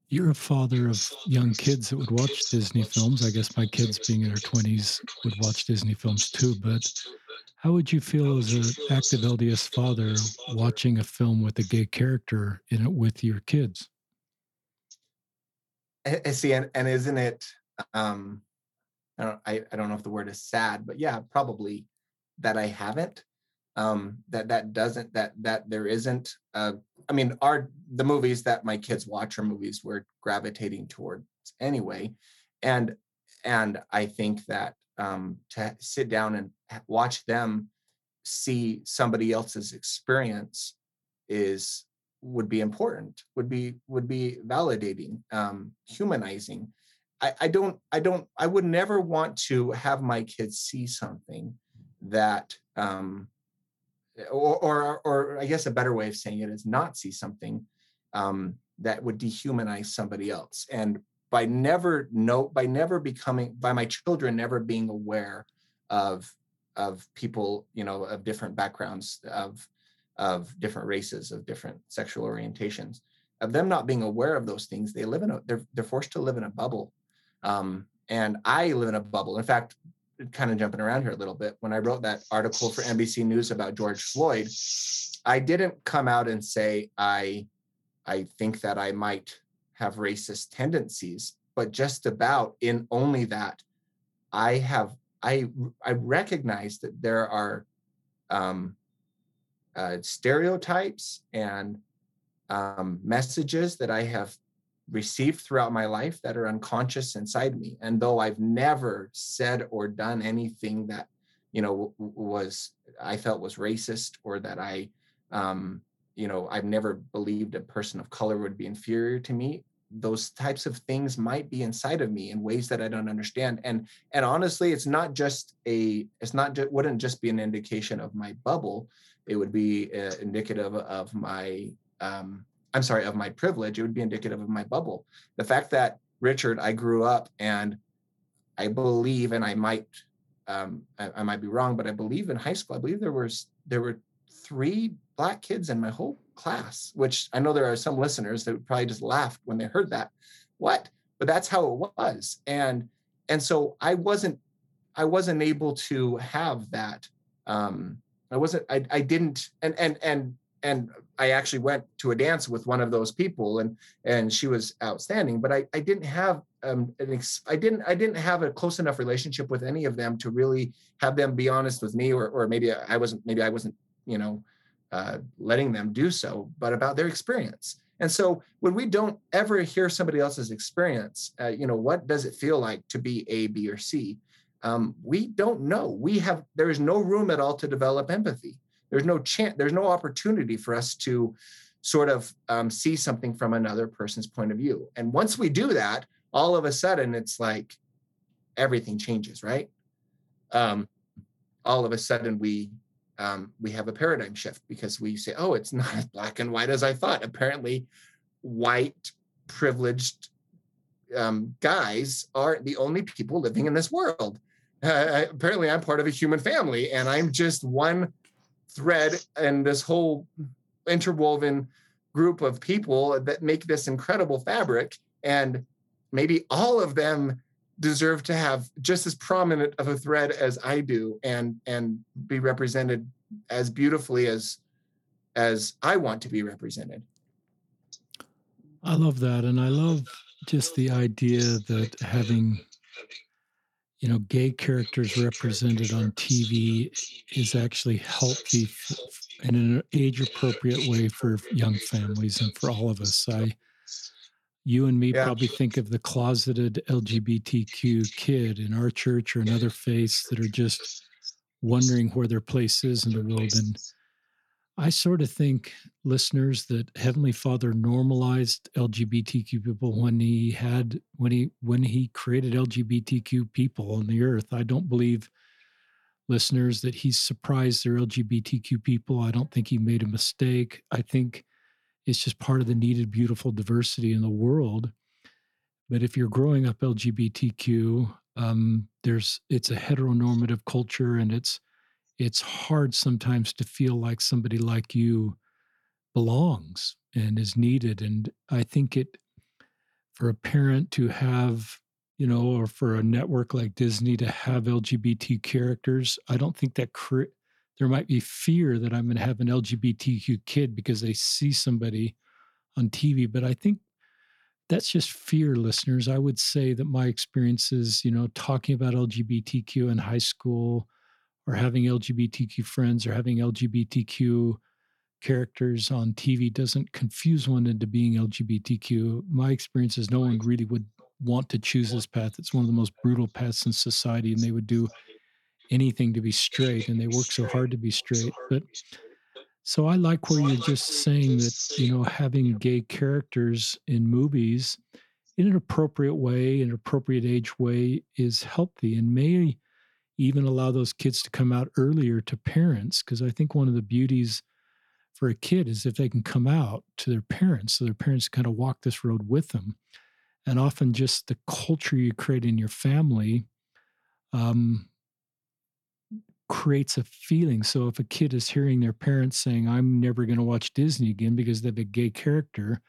You're a father of young kids that would watch Disney films. I guess my kids being in their twenties would watch Disney films too, but How would you feel as an active L D S father watching a film with a gay character in it with your kids? I, I see, and, and isn't it, um, I, don't, I, I don't know if the word is sad, but yeah, probably that I haven't, um, that that doesn't, that that there isn't, uh, I mean, are the movies that my kids watch are movies we're gravitating towards anyway. And and I think that um, to sit down and watch them see somebody else's experience is would be important, would be would be validating, um, humanizing. I, I don't I don't I would never want to have my kids see something that um, or, or or I guess a better way of saying it is not see something um, that would dehumanize somebody else. And by never know, by never becoming, by my children never being aware of of people, you know, of different backgrounds, of of different races, of different sexual orientations, of them not being aware of those things, they live in a, they're they're forced to live in a bubble, um, and I live in a bubble. In fact, kind of jumping around here a little bit, when I wrote that article for N B C News about George Floyd, I didn't come out and say I I think that I might have racist tendencies, but just about in only that I have, I, I recognize that there are um, uh, stereotypes and um, messages that I have received throughout my life that are unconscious inside me. And though I've never said or done anything that, you know, was, I felt was racist, or that I, um, you know, I've never believed a person of color would be inferior to me, those types of things might be inside of me in ways that I don't understand. And, and honestly, it's not just a, it's not, it wouldn't just be an indication of my bubble. It would be uh, indicative of my, um, I'm sorry, of my privilege. It would be indicative of my bubble. The fact that, Richard, I grew up and I believe, and I might, um, I, I might be wrong, but I believe in high school, I believe there was, there were three Black kids in my whole class, which I know there are some listeners that would probably just laughed when they heard that. What? But that's how it was. And and so I wasn't I wasn't able to have that. Um, I wasn't I I didn't and and and and I actually went to a dance with one of those people, and and she was outstanding, but I I didn't have um an ex, I didn't I didn't have a close enough relationship with any of them to really have them be honest with me, or or maybe I wasn't maybe I wasn't, you know, Uh, letting them do so, but about their experience. And so when we don't ever hear somebody else's experience, uh, you know, what does it feel like to be A, B, or C? Um, we don't know. We have, there is no room at all to develop empathy. There's no chance, there's no opportunity for us to sort of um, see something from another person's point of view. And once we do that, all of a sudden it's like everything changes, right? Um, all of a sudden we, Um, we have a paradigm shift, because we say, oh, it's not as black and white as I thought. Apparently, white, privileged um, guys aren't the only people living in this world. Uh, apparently, I'm part of a human family, and I'm just one thread in this whole interwoven group of people that make this incredible fabric, and maybe all of them deserve to have just as prominent of a thread as I do, and and be represented as beautifully as as I want to be represented. I love that. And I love just the idea that having, you know, gay characters represented on T V is actually healthy in an age-appropriate way for young families and for all of us. I You and me yeah. probably think of the closeted L G B T Q kid in our church or another faith that are just wondering where their place is in the world. And I sort of think, listeners, that Heavenly Father normalized L G B T Q people when he had when he when he created L G B T Q people on the earth. I don't believe, listeners, that he surprised their L G B T Q people. I don't think he made a mistake. I think it's just part of the needed, beautiful diversity in the world. But if you're growing up L G B T Q, um, there's it's a heteronormative culture, and it's it's hard sometimes to feel like somebody like you belongs and is needed. And I think it for a parent to have, you know, or for a network like Disney to have L G B T characters, I don't think that cre- there might be fear that I'm going to have an L G B T Q kid because they see somebody on T V. But I think that's just fear, listeners. I would say that my experiences, you know, talking about L G B T Q in high school or having L G B T Q friends or having L G B T Q characters on T V doesn't confuse one into being L G B T Q. My experience is no one really would want to choose this path. It's one of the most brutal paths in society, and they would do anything to be straight, and they work so hard to be straight. But so I like where you're just saying that, you know, having gay characters in movies in an appropriate way, an appropriate age way, is healthy and may even allow those kids to come out earlier to parents, because I think one of the beauties for a kid is if they can come out to their parents, so their parents kind of walk this road with them. And often just the culture you create in your family um, creates a feeling. So if a kid is hearing their parents saying, I'm never going to watch Disney again because they have a gay character,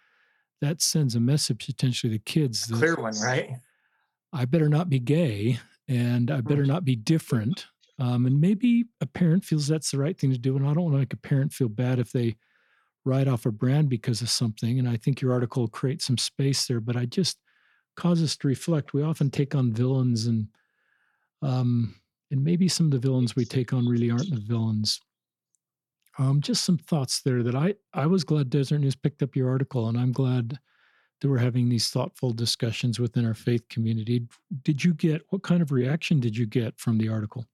that sends a message potentially to kids. That, clear one, right? I better not be gay, and I better not be different. Um, and maybe a parent feels that's the right thing to do, and I don't want to make a parent feel bad if they write off a brand because of something. And I think your article creates some space there, but I just cause us to reflect. We often take on villains, and um, and maybe some of the villains we take on really aren't the villains. Um, just some thoughts there that I, I was glad Deseret News picked up your article, and I'm glad that we're having these thoughtful discussions within our faith community. Did you get, what kind of reaction did you get from the article?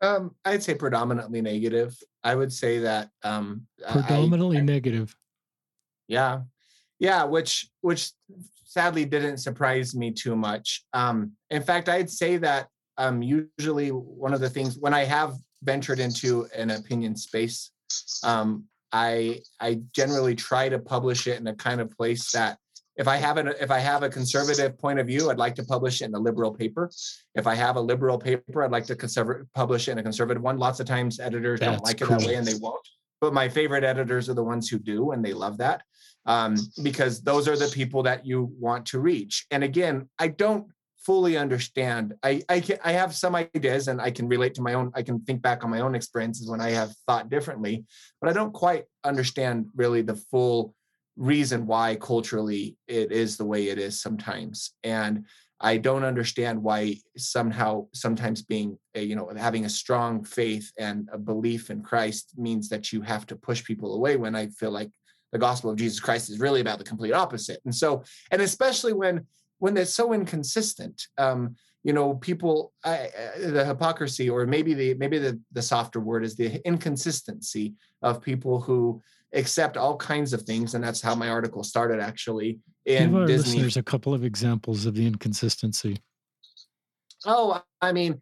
Um, I'd say predominantly negative. I would say that um, predominantly I, I, negative. Yeah, yeah, which which sadly didn't surprise me too much. Um, in fact, I'd say that um, usually one of the things when I have ventured into an opinion space, um, I I generally try to publish it in a kind of place that if I have an if I have a conservative point of view, I'd like to publish it in a liberal paper. If I have a liberal paper, I'd like to conserv- publish it in a conservative one. Lots of times editors That's don't like cool. it that way, and they won't. But my favorite editors are the ones who do, and they love that um, because those are the people that you want to reach. And again, I don't fully understand. I I, can, I have some ideas, and I can relate to my own. I can think back on my own experiences when I have thought differently, but I don't quite understand really the full reason why culturally it is the way it is sometimes. And I don't understand why somehow sometimes being, a, you know, having a strong faith and a belief in Christ means that you have to push people away, when I feel like the gospel of Jesus Christ is really about the complete opposite. And so, and especially when, when they're so inconsistent, um, you know, people, I, uh, the hypocrisy, or maybe the, maybe the, the softer word is the inconsistency of people who accept all kinds of things. And that's how my article started, actually. In Give our Disney. Listeners a couple of examples of the inconsistency. Oh, I mean,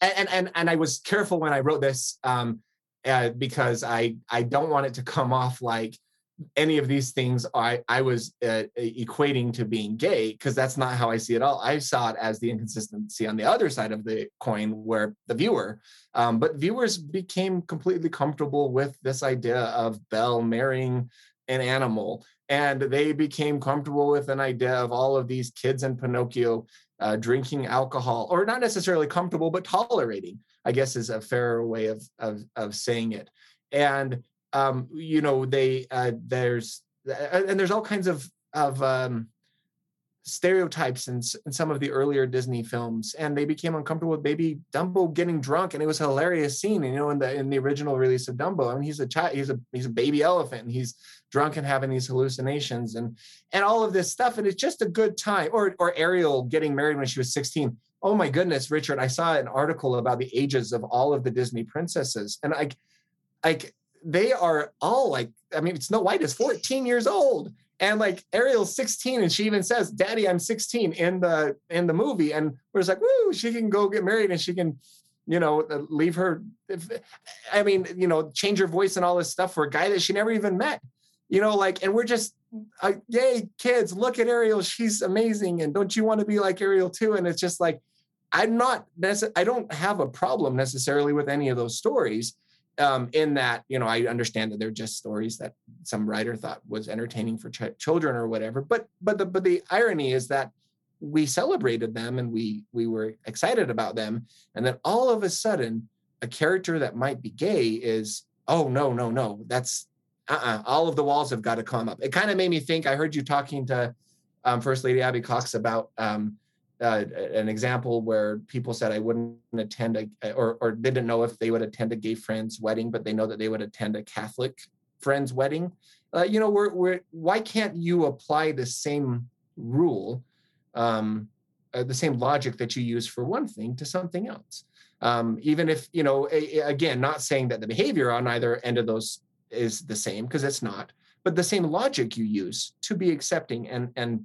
and and and I was careful when I wrote this um, uh, because I, I don't want it to come off like any of these things I, I was uh, equating to being gay, because that's not how I see it all. I saw it as the inconsistency on the other side of the coin, where the viewer, um, but viewers became completely comfortable with this idea of Belle marrying an animal, and they became comfortable with an idea of all of these kids in Pinocchio uh, drinking alcohol, or not necessarily comfortable, but tolerating, I guess is a fairer way of, of, of saying it. And Um, you know, they uh, there's and there's all kinds of of um, stereotypes in, in some of the earlier Disney films, and they became uncomfortable with baby Dumbo getting drunk, and it was a hilarious scene. You know, in the in the original release of Dumbo, I mean, he's a child, he's a he's a baby elephant, and he's drunk and having these hallucinations, and and all of this stuff, and it's just a good time. Or or Ariel getting married when she was sixteen. Oh my goodness, Richard! I saw an article about the ages of all of the Disney princesses, and I, I. They are all like, I mean, Snow White is fourteen years old, and like Ariel's sixteen, and she even says, "Daddy, I'm sixteen" in the in the movie, and we're just like, "Woo!" She can go get married, and she can, you know, leave her. I mean, you know, change her voice and all this stuff for a guy that she never even met, you know, like, and we're just, uh, "Yay, kids! Look at Ariel; she's amazing, and don't you want to be like Ariel too?" And it's just like, I'm not, I don't have a problem necessarily with any of those stories. Um, in that, you know, I understand that they're just stories that some writer thought was entertaining for ch- children or whatever. But but the but the irony is that we celebrated them, and we we were excited about them, and then all of a sudden a character that might be gay is, oh, no, no, no, that's uh-uh, all of the walls have got to come up. It kind of made me think, I heard you talking to um, First Lady Abby Cox about um, uh, an example where people said I wouldn't attend a, or, or didn't know if they would attend a gay friend's wedding, but they know that they would attend a Catholic friend's wedding. Uh, you know, we're, we're, why can't you apply the same rule, um, uh, the same logic that you use for one thing to something else? Um, even if, you know, a, again, not saying that the behavior on either end of those is the same, because it's not, but the same logic you use to be accepting and and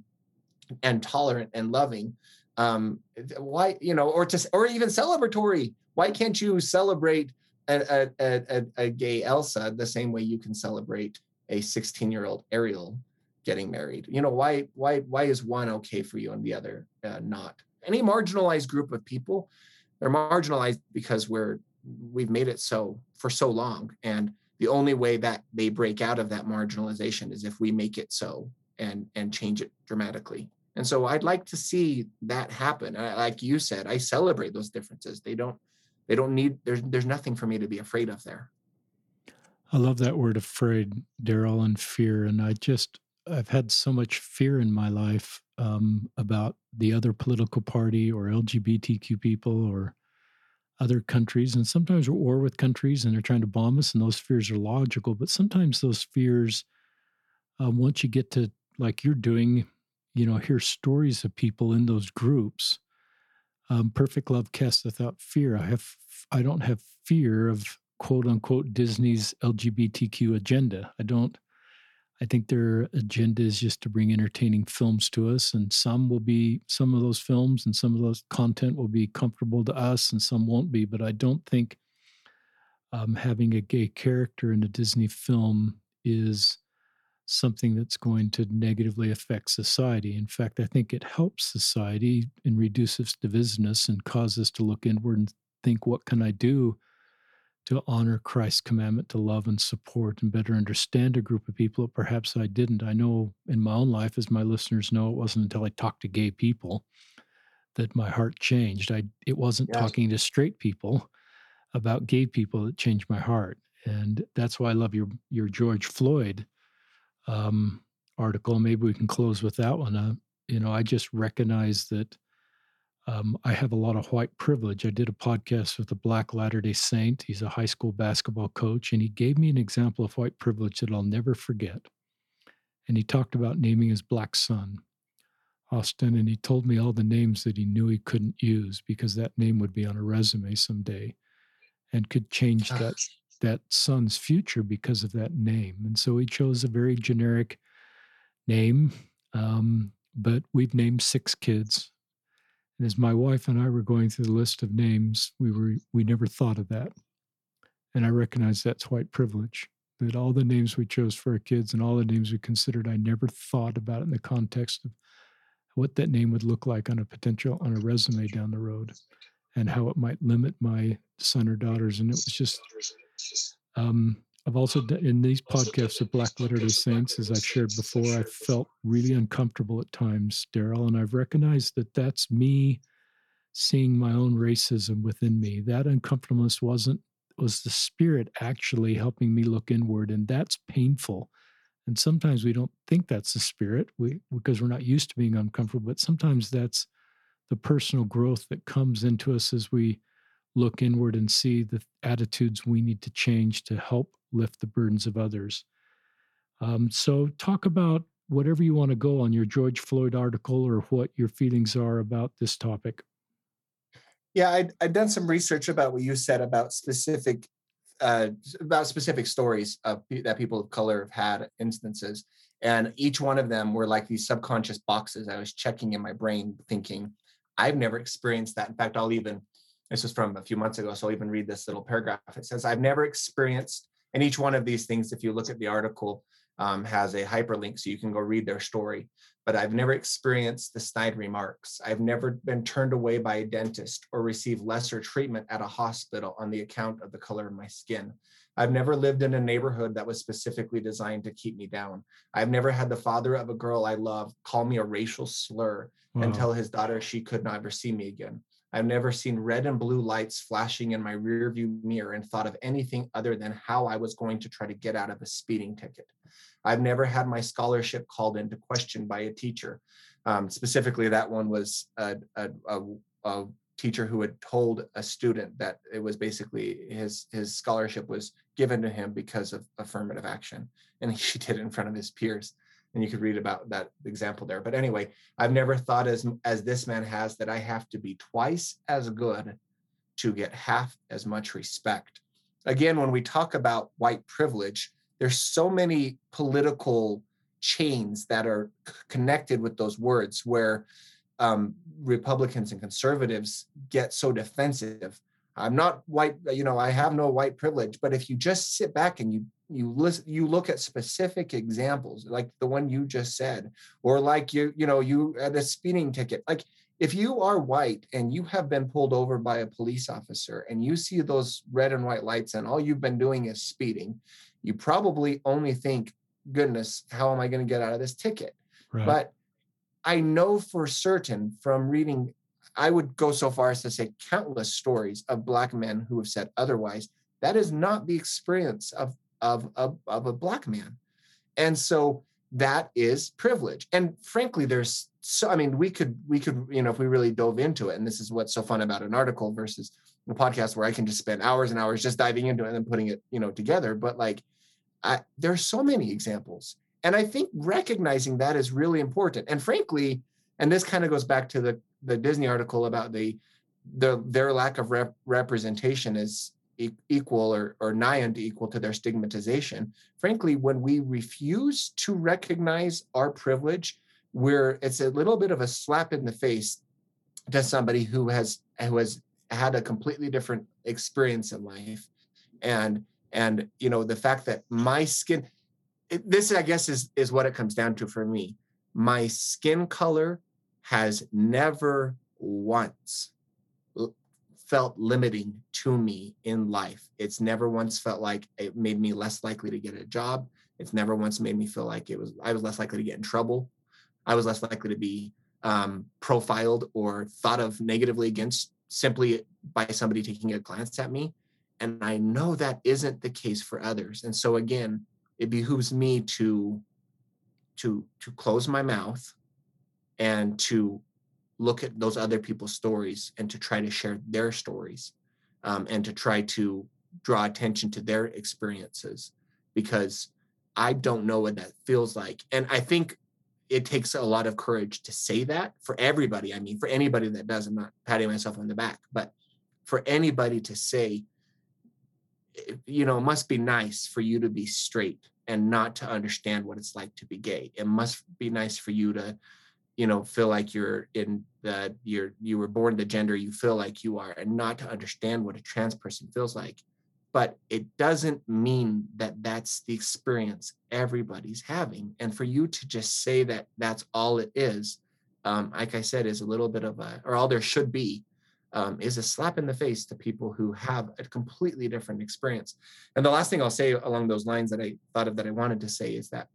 and tolerant and loving. Um, why, you know, or to or even celebratory. Why can't you celebrate a, a, a, a gay Elsa the same way you can celebrate a sixteen-year-old Ariel getting married? You know, why why why is one okay for you and the other uh, not? Any marginalized group of people, they're marginalized because we're we've made it so for so long, and the only way that they break out of that marginalization is if we make it so and and change it dramatically. And so I'd like to see that happen. I, like you said, I celebrate those differences. They don't they don't need there's there's nothing for me to be afraid of there. I love that word afraid, Daryl, and fear. And I just, I've had so much fear in my life um, about the other political party or L G B T Q people or other countries. And sometimes we're at war with countries and they're trying to bomb us, and those fears are logical. But sometimes those fears, uh, once you get to, like you're doing, you know, hear stories of people in those groups. Um, perfect love casts without fear. I have, I don't have fear of quote unquote Disney's L G B T Q agenda. I don't, I think their agenda is just to bring entertaining films to us, and some will be, some of those films and some of those content will be comfortable to us and some won't be. But I don't think um, having a gay character in a Disney film is something that's going to negatively affect society. In fact, I think it helps society and reduces divisiveness and causes us to look inward and think, what can I do to honor Christ's commandment to love and support and better understand a group of people that perhaps I didn't. I know in my own life, as my listeners know, it wasn't until I talked to gay people that my heart changed. I It wasn't yes. talking to straight people about gay people that changed my heart. And that's why I love your your George Floyd um, article. Maybe we can close with that one. Uh, you know, I just recognize that Um, I have a lot of white privilege. I did a podcast with a black Latter-day Saint. He's a high school basketball coach, and he gave me an example of white privilege that I'll never forget. And he talked about naming his black son, Austin, and he told me all the names that he knew he couldn't use because that name would be on a resume someday and could change that, that son's future because of that name. And so he chose a very generic name, um, but we've named six kids. And as my wife and I were going through the list of names, we were we never thought of that. And I recognize that's white privilege, that all the names we chose for our kids and all the names we considered, I never thought about it in the context of what that name would look like on a potential, on a resume down the road, and how it might limit my son or daughters. And it was just, um, I've also done, in these podcasts of Black Latter-day Saints, as I've shared before, I felt really uncomfortable at times, Daryl, and I've recognized that that's me seeing my own racism within me. That uncomfortableness wasn't, was the Spirit actually helping me look inward, and that's painful. And sometimes we don't think that's the Spirit we, because we're not used to being uncomfortable, but sometimes that's the personal growth that comes into us as we look inward and see the attitudes we need to change to help lift the burdens of others. Um, so talk about whatever you want to go on your George Floyd article or what your feelings are about this topic. Yeah, I'd, I'd done some research about what you said about specific uh, about specific stories of, that people of color have had instances. And each one of them were like these subconscious boxes I was checking in my brain thinking, I've never experienced that. In fact, I'll even This is from a few months ago, so I'll even read this little paragraph. It says, I've never experienced, and each one of these things, if you look at the article, um, has a hyperlink, so you can go read their story. But I've never experienced the snide remarks. I've never been turned away by a dentist or received lesser treatment at a hospital on the account of the color of my skin. I've never lived in a neighborhood that was specifically designed to keep me down. I've never had the father of a girl I love call me a racial slur wow. and tell his daughter she could never see me again. I've never seen red and blue lights flashing in my rearview mirror and thought of anything other than how I was going to try to get out of a speeding ticket. I've never had my scholarship called into question by a teacher. Um, specifically, that one was a, a, a, a teacher who had told a student that it was basically his, his scholarship was given to him because of affirmative action, and he did it in front of his peers. And you could read about that example there. But anyway, I've never thought as, as this man has, that I have to be twice as good to get half as much respect. Again, when we talk about white privilege, there's so many political chains that are c- connected with those words, where um, Republicans and conservatives get so defensive. I'm not white, you know, I have no white privilege. But if you just sit back and you you listen, you look at specific examples like the one you just said, or like you, you know, you had a speeding ticket. Like if you are white and you have been pulled over by a police officer and you see those red and white lights and all you've been doing is speeding, you probably only think, goodness, how am I going to get out of this ticket? Right. But I know for certain from reading, I would go so far as to say countless stories of Black men who have said otherwise. That is not the experience of, of, of, of a Black man. And so that is privilege. And frankly, there's so, I mean, we could, we could, you know, if we really dove into it, and this is what's so fun about an article versus a podcast where I can just spend hours and hours just diving into it and then putting it, you know, together. But like, I, there are so many examples. And I think recognizing that is really important. And frankly, and this kind of goes back to the, the Disney article about the, the their lack of rep- representation is e- equal or, or nigh unto equal to their stigmatization. Frankly, when we refuse to recognize our privilege, we're it's a little bit of a slap in the face to somebody who has who has had a completely different experience in life, and and you know the fact that my skin, it, this I guess is is what it comes down to for me. My skin color has never once l- felt limiting to me in life. It's never once felt like it made me less likely to get a job. It's never once made me feel like it was I was less likely to get in trouble. I was less likely to be um, profiled or thought of negatively against simply by somebody taking a glance at me. And I know that isn't the case for others. And so again, it behooves me to to to close my mouth and to look at those other people's stories and to try to share their stories um, and to try to draw attention to their experiences, because I don't know what that feels like. And I think it takes a lot of courage to say that for everybody. I mean, for anybody that does, I'm not patting myself on the back, but for anybody to say, you know, it must be nice for you to be straight and not to understand what it's like to be gay. It must be nice for you to, you know, feel like you're in the, you're, you were born the gender you feel like you are and not to understand what a trans person feels like. But it doesn't mean that that's the experience everybody's having. And for you to just say that that's all it is, um, like I said, is a little bit of a, or all there should be, um, is a slap in the face to people who have a completely different experience. And the last thing I'll say along those lines that I thought of that I wanted to say is that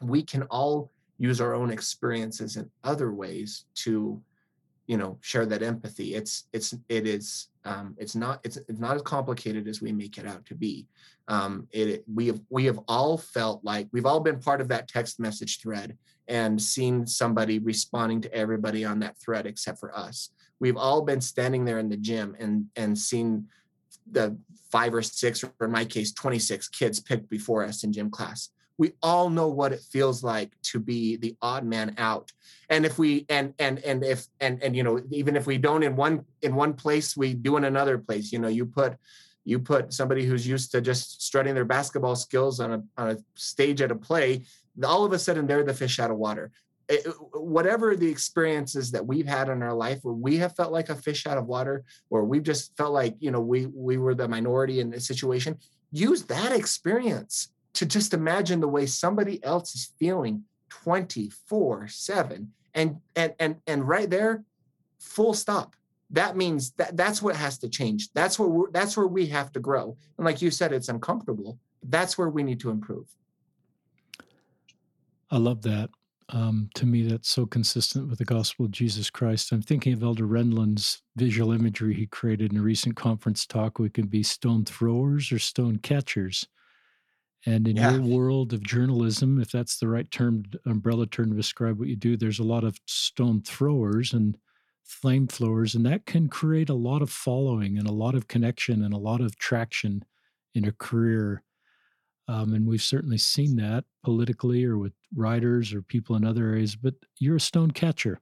we can all use our own experiences in other ways to, you know, share that empathy. It's it's it is um, it's not it's, it's not as complicated as we make it out to be. Um, it, it we have we have all felt like we've all been part of that text message thread and seen somebody responding to everybody on that thread except for us. We've all been standing there in the gym and and seen the five or six, or in my case, twenty-six kids picked before us in gym class. We all know what it feels like to be the odd man out. And if we, and, and, and if, and, and, you know, even if we don't in one, in one place, we do in another place. You know, you put, you put somebody who's used to just strutting their basketball skills on a, on a stage at a play, all of a sudden they're the fish out of water. It, whatever the experiences that we've had in our life where we have felt like a fish out of water, or we've just felt like, you know, we, we were the minority in this situation, use that experience to just imagine the way somebody else is feeling twenty-four seven, and, and, and, and right there, full stop. That means that that's what has to change. That's what we're, that's where we have to grow. And like you said, it's uncomfortable. That's where we need to improve. I love that. Um, to me, that's so consistent with the gospel of Jesus Christ. I'm thinking of Elder Rendland's visual imagery he created in a recent conference talk. We can be stone throwers or stone catchers. And in yeah. your world of journalism, if that's the right term, umbrella term to describe what you do, there's a lot of stone throwers and flame throwers, and that can create a lot of following and a lot of connection and a lot of traction in a career. Um, and we've certainly seen that politically or with writers or people in other areas, but you're a stone catcher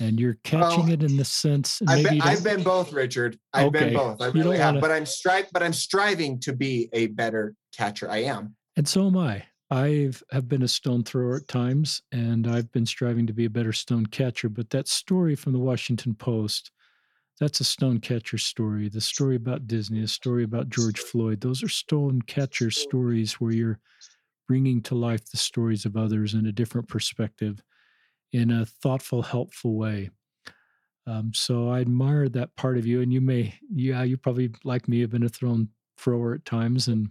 and you're catching oh, it in the sense. I've, maybe been, I've been both, Richard. I've okay. been both. I really have, wanna... but I'm stri- but I'm striving to be a better catcher. I am. And so am I. I've have been a stone thrower at times, and I've been striving to be a better stone catcher. But that story from the Washington Post, that's a stone catcher story. The story about Disney, the story about George Floyd, those are stone catcher stories where you're bringing to life the stories of others in a different perspective in a thoughtful, helpful way. Um, so I admire that part of you. And you may, yeah, you probably, like me, have been a stone thrower at times. And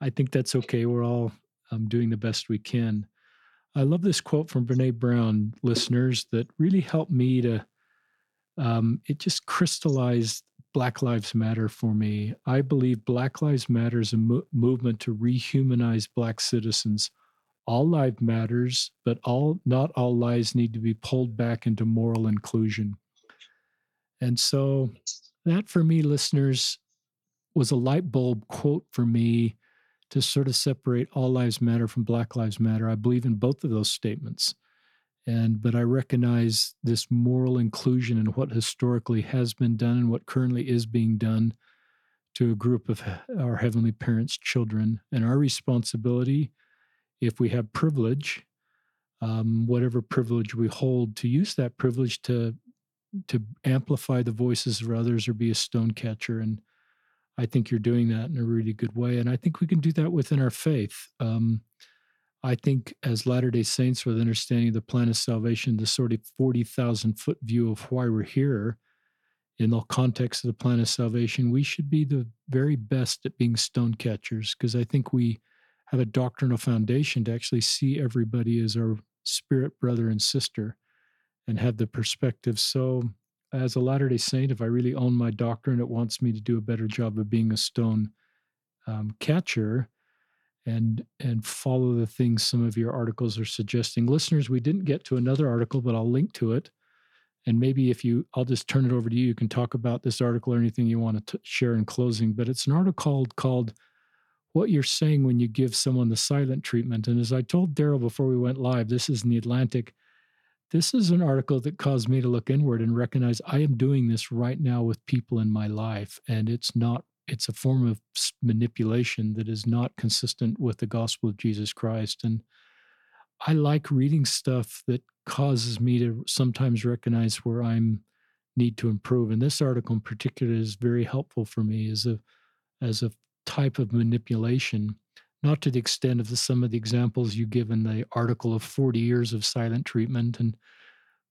I think that's okay. We're all um, doing the best we can. I love this quote from Brene Brown, listeners, that really helped me to Um, it just crystallized Black Lives Matter for me. I believe Black Lives Matter is a mo- movement to rehumanize Black citizens. All life matters, but all not all lives need to be pulled back into moral inclusion. And so that for me, listeners, was a light bulb quote for me to sort of separate all lives matter from Black Lives Matter. I believe in both of those statements. And but I recognize this moral inclusion in what historically has been done and what currently is being done to a group of our Heavenly Parents' children. And our responsibility, if we have privilege, um, whatever privilege we hold, to use that privilege to to amplify the voices of others or be a stone catcher. And I think you're doing that in a really good way. And I think we can do that within our faith. Um I think as Latter-day Saints, with understanding the plan of salvation, the sort of forty thousand foot view of why we're here in the context of the plan of salvation, we should be the very best at being stone catchers, because I think we have a doctrinal foundation to actually see everybody as our spirit brother and sister and have the perspective. So as a Latter-day Saint, if I really own my doctrine, it wants me to do a better job of being a stone um, catcher. And and follow the things some of your articles are suggesting. Listeners, we didn't get to another article, but I'll link to it. And maybe if you, I'll just turn it over to you. You can talk about this article or anything you want to t- share in closing. But it's an article called, called What You're Saying When You Give Someone the Silent Treatment. And as I told Daryl before we went live, this is in the Atlantic. This is an article that caused me to look inward and recognize I am doing this right now with people in my life. And it's not It's a form of manipulation that is not consistent with the gospel of Jesus Christ. And I like reading stuff that causes me to sometimes recognize where I need to improve. And this article in particular is very helpful for me as a, as a type of manipulation, not to the extent of the, some of the examples you give in the article of forty years of silent treatment. And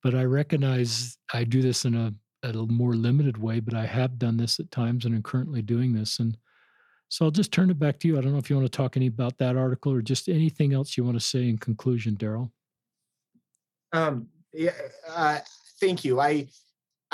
but I recognize I do this in a at a more limited way, but I have done this at times and I'm currently doing this. And so I'll just turn it back to you. I don't know if you want to talk any about that article or just anything else you want to say in conclusion, Daryl. Um, yeah, uh, thank you. I,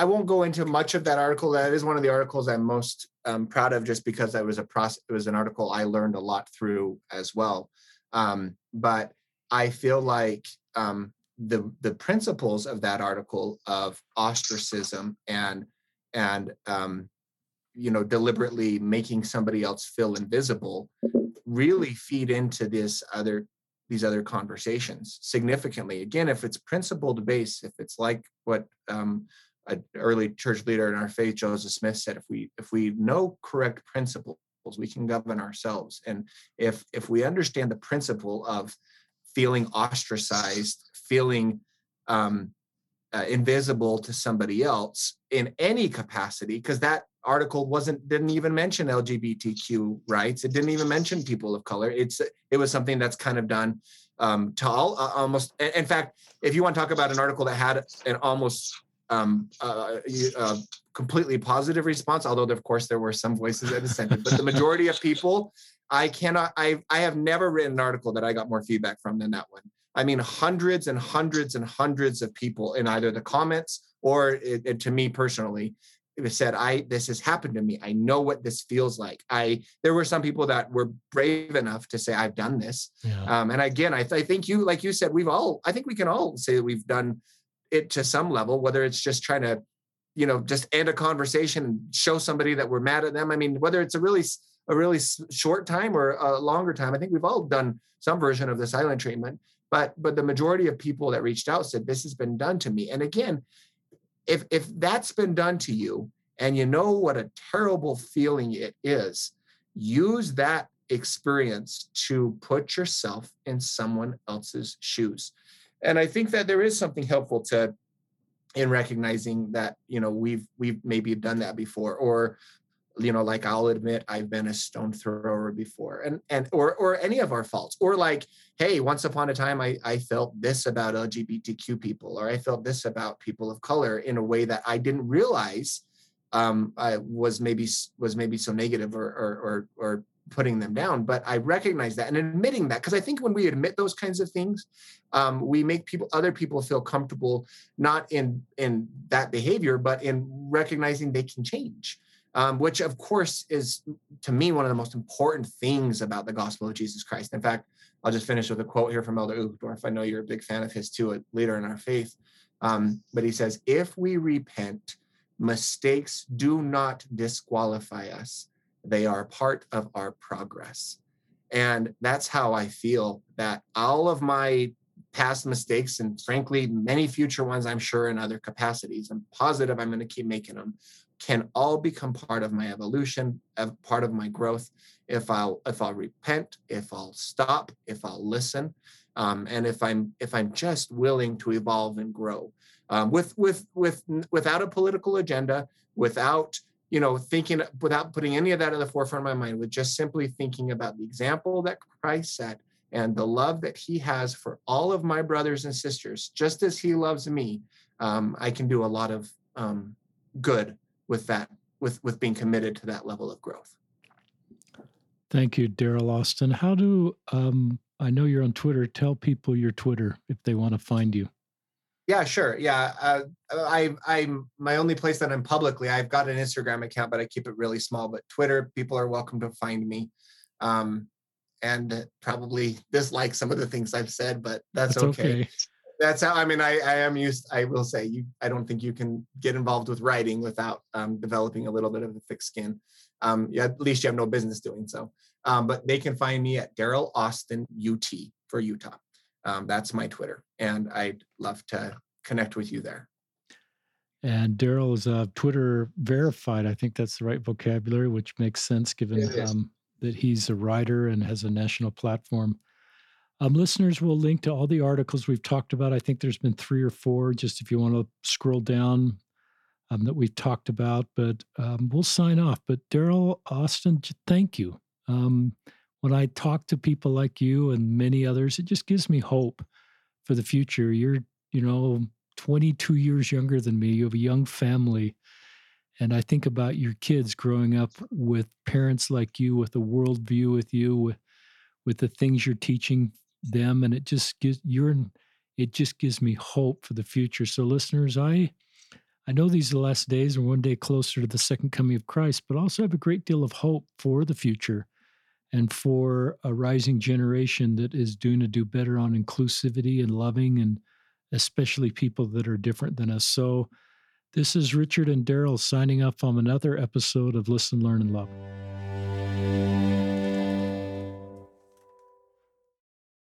I won't go into much of that article. That is one of the articles I'm most um, proud of, just because that was a process. It was an article I learned a lot through as well. Um, but I feel like, um, the the principles of that article of ostracism and and um, you know deliberately making somebody else feel invisible really feed into this other these other conversations significantly. Again, if it's principled base, if it's like what um, an early church leader in our faith, Joseph Smith, said, if we if we know correct principles, we can govern ourselves. And if if we understand the principle of feeling ostracized, feeling um, uh, invisible to somebody else in any capacity, because that article wasn't didn't even mention L G B T Q rights. It didn't even mention people of color. It's it was something that's kind of done um, to all uh, almost. In fact, if you want to talk about an article that had an almost um, uh, uh, completely positive response, although of course there were some voices that dissented, but the majority of people, I cannot. I I have never written an article that I got more feedback from than that one. I mean, hundreds and hundreds and hundreds of people in either the comments or it, it, to me personally, it was said, I, this has happened to me. I know what this feels like. I, there were some people that were brave enough to say, I've done this. Yeah. Um, and again, I, th- I think you, like you said, we've all, I think we can all say that we've done it to some level, whether it's just trying to, you know, just end a conversation and show somebody that we're mad at them. I mean, whether it's a really, a really short time or a longer time, I think we've all done some version of the silent treatment, but, but the majority of people that reached out said, this has been done to me. And again, If if that's been done to you and you know what a terrible feeling it is, use that experience to put yourself in someone else's shoes. And I think that there is something helpful to in recognizing that, you know, we've we've maybe done that before, or, you know, like I'll admit I've been a stone thrower before, and and or or any of our faults, or like, hey, once upon a time I I felt this about L G B T Q people, or I felt this about people of color in a way that I didn't realize um, I was maybe was maybe so negative or or or, or putting them down. But I recognize that and admitting that, because I think when we admit those kinds of things, um, we make people, other people feel comfortable, not in in that behavior, but in recognizing they can change. Um, which, of course, is, to me, one of the most important things about the gospel of Jesus Christ. In fact, I'll just finish with a quote here from Elder Uchtdorf. I know you're a big fan of his, too, a leader in our faith. Um, but he says, if we repent, mistakes do not disqualify us. They are part of our progress. And that's how I feel, that all of my past mistakes, and frankly, many future ones, I'm sure, in other capacities, I'm positive I'm going to keep making them, can all become part of my evolution, of part of my growth, if I'll if I'll repent, if I'll stop, if I'll listen, um, and if I'm if I'm just willing to evolve and grow, um, with with with without a political agenda, without you know thinking, without putting any of that in the forefront of my mind, with just simply thinking about the example that Christ set and the love that He has for all of my brothers and sisters, just as He loves me. Um, I can do a lot of um, good with that, with, with being committed to that level of growth. Thank you, Daryl Austin. How do, um, I know you're on Twitter, tell people your Twitter if they want to find you. Yeah, sure. Yeah. Uh, I, I'm my only place that I'm publicly, I've got an Instagram account, but I keep it really small, but Twitter, people are welcome to find me. Um, and probably dislike some of the things I've said, but that's, that's okay. okay. That's how, I mean, I, I am used, I will say, you. I don't think you can get involved with writing without um, developing a little bit of a thick skin. Um, yeah, at least you have no business doing so. Um, but they can find me at Daryl Austin U T for Utah. Um, that's my Twitter. And I'd love to connect with you there. And Daryl is uh, Twitter verified. I think that's the right vocabulary, which makes sense given um, that he's a writer and has a national platform. Um, listeners will link to all the articles we've talked about. I think there's been three or four, just if you want to scroll down, um, that we've talked about. But um, we'll sign off. But Daryl Austin, thank you. Um, when I talk to people like you and many others, it just gives me hope for the future. You're, you know, twenty-two years younger than me. You have a young family. And I think about your kids growing up with parents like you, with a worldview with you, with, with the things you're teaching them, and it just gives you're it just gives me hope for the future. So listeners, I I know these are the last days and one day closer to the second coming of Christ, but also have a great deal of hope for the future and for a rising generation that is doing to do better on inclusivity and loving, and especially people that are different than us. So this is Richard and Daryl signing off on another episode of Listen, Learn, and Love.